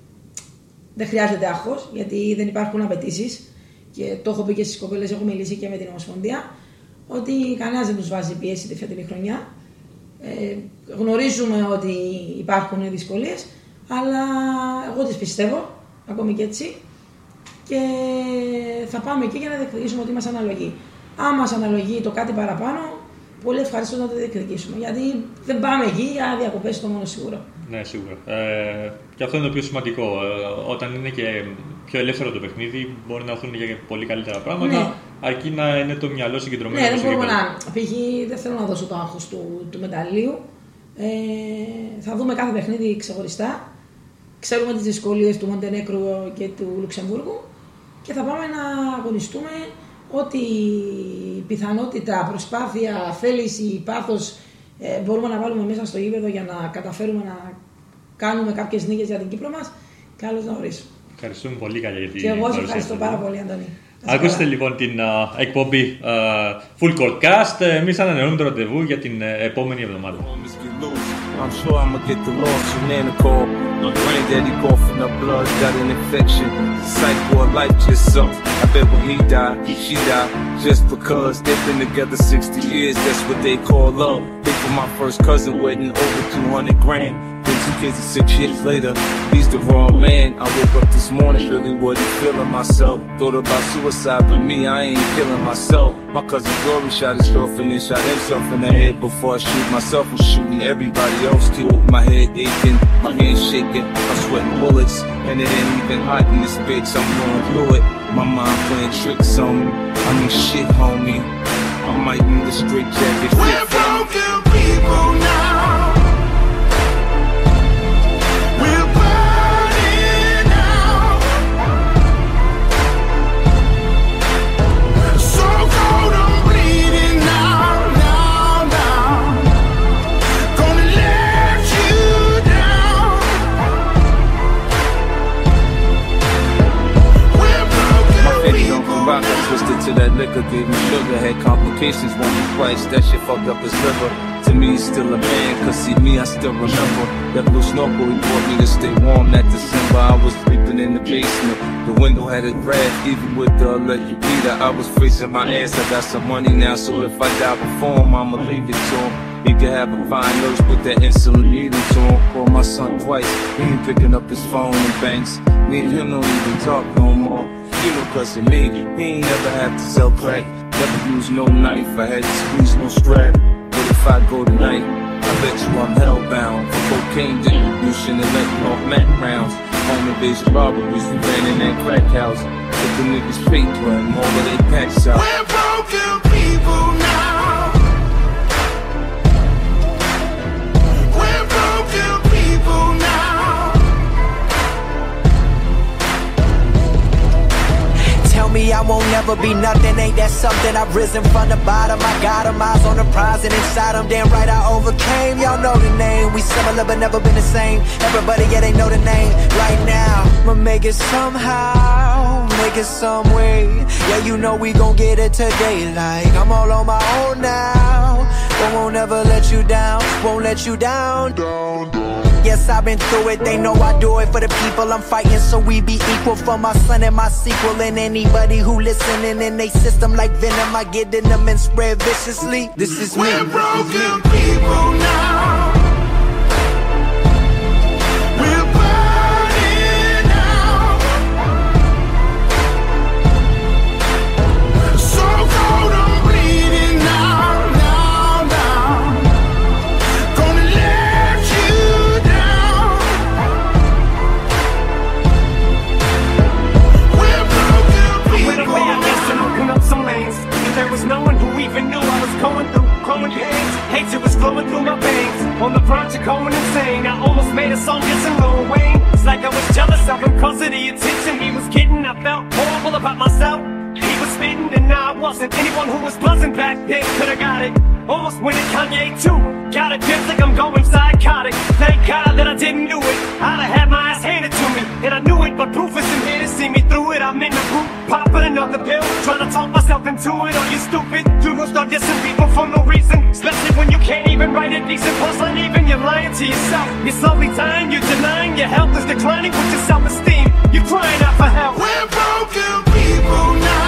δεν χρειάζεται άγχος, γιατί δεν υπάρχουν απαιτήσεις. Και το έχω πει και στις κοπέλες, έχω μιλήσει και με την Ομοσπονδία. Ότι κανένας δεν τους βάζει πίεση τη φετινή χρονιά. Γνωρίζουμε ότι υπάρχουν δυσκολίες, αλλά εγώ τις πιστεύω, ακόμη και έτσι. Και θα πάμε εκεί για να διεκδικήσουμε ότι μας αναλογεί. Αν μας αναλογεί το κάτι παραπάνω, πολύ ευχαριστώ να το διεκδικήσουμε. Γιατί δεν πάμε εκεί για διακοπές, το μόνο σίγουρο. Ναι, σίγουρα. Και αυτό είναι το πιο σημαντικό. Όταν είναι και πιο ελεύθερο το παιχνίδι, μπορεί να έχουν και πολύ καλύτερα πράγματα. Ναι. Αρκεί να είναι το μυαλό συγκεντρωμένο. Ναι, δεν μπορώ να. Π.χ. δεν θέλω να δώσω το άγχος του μεταλλίου. Θα δούμε κάθε παιχνίδι ξεχωριστά. Ξέρουμε τις δυσκολίες του Μοντενέγκρου και του Λουξεμβούργου και θα πάμε να αγωνιστούμε ό,τι πιθανότητα, προσπάθεια, θέληση, πάθος μπορούμε να βάλουμε μέσα στο γήπεδο για να καταφέρουμε να κάνουμε κάποιες νίκες για την Κύπρο μας. Καλώς να ορίσουμε. Ευχαριστούμε πολύ, Κάλια, για την παρουσία. Και εγώ σας ευχαριστώ πάρα πολύ, Αντώνη. Ακούστε λοιπόν την εκπομπή Full CoreCast. Εμείς ανανεώνουμε το ραντεβού για την επόμενη εβδομάδα. Kids and 6 years later, he's the wrong man. I woke up this morning, really wasn't feeling myself. Thought about suicide, but me, I ain't killing myself. My cousin Glory shot his girlfriend and shot himself in the head. Before I shoot myself, I'm shooting everybody else too. My head aching, my hands shaking, I'm sweating bullets. And it ain't even hot in this bitch, I'm going through it. My mind playing tricks on me, I mean shit homie, I might need a straight jacket. We're broken people now. Twisted to that liquor gave me sugar, had complications once or twice, that shit fucked up his liver. To me, he's still a man, cause see me, I still remember that blue snorkel, he brought me to stay warm that December. I was sleeping in the basement, the window had a draft, even with the electric heater, I was freezing my ass. I got some money now, so if I die before him, I'ma leave it to him. He could have a fine nurse with that insulin needle to him. Call my son twice, he ain't picking up his phone and banks. Me and him don't even talk no more. You know cause of me, he ain't never have to sell crack. Never use no knife, I had to squeeze no strap. But if I go tonight, I bet you I'm hellbound. For cocaine distribution and letting off Mac rounds. Home invasion robberies, we ran in that crack house. If the niggas paid for him, all of they packs out. We're broken people now. I won't never be nothing, ain't that something? I've risen from the bottom, I got 'em, eyes on the prize and inside 'em, damn right I overcame. Y'all know the name, we similar but never been the same. Everybody, yeah, they know the name. Right now, I'ma make it somehow, make it some way. Yeah, you know we gon' get it today. Like, I'm all on my own now, but won't ever let you down, won't let you down, down, down. Yes, I've been through it, they know I do it for the people I'm fighting, so we be equal for my son and my sequel. And anybody who listening in they system like venom, I get in them and spread viciously. This is me. We're broken people now. We're burning out. So cold I'm bleeding now, now, now. Gonna let there was no one who even knew I was going through growing pains. Hatred was flowing through my veins. On the verge of going insane, I almost made a song dissing Lil Wayne. It's like I was jealous of him cause of the attention he was getting. I felt horrible about myself. He was spitting and I wasn't. Anyone who was buzzing back then could've got it. Almost went at Kanye too. Got a drip like I'm going psychotic. Thank God that I didn't do it. I'd have had my ass handed to me, and I knew it, but proof is in here to see me through it. I'm in the group, popping another pill, trying to talk myself into it. Are you stupid? Dude, don't start dissing people for no reason, especially when you can't even write a decent punchline. Even you're lying to yourself. You're slowly dying, you're denying your health is declining with your self-esteem. You're crying out for help. We're broken people now.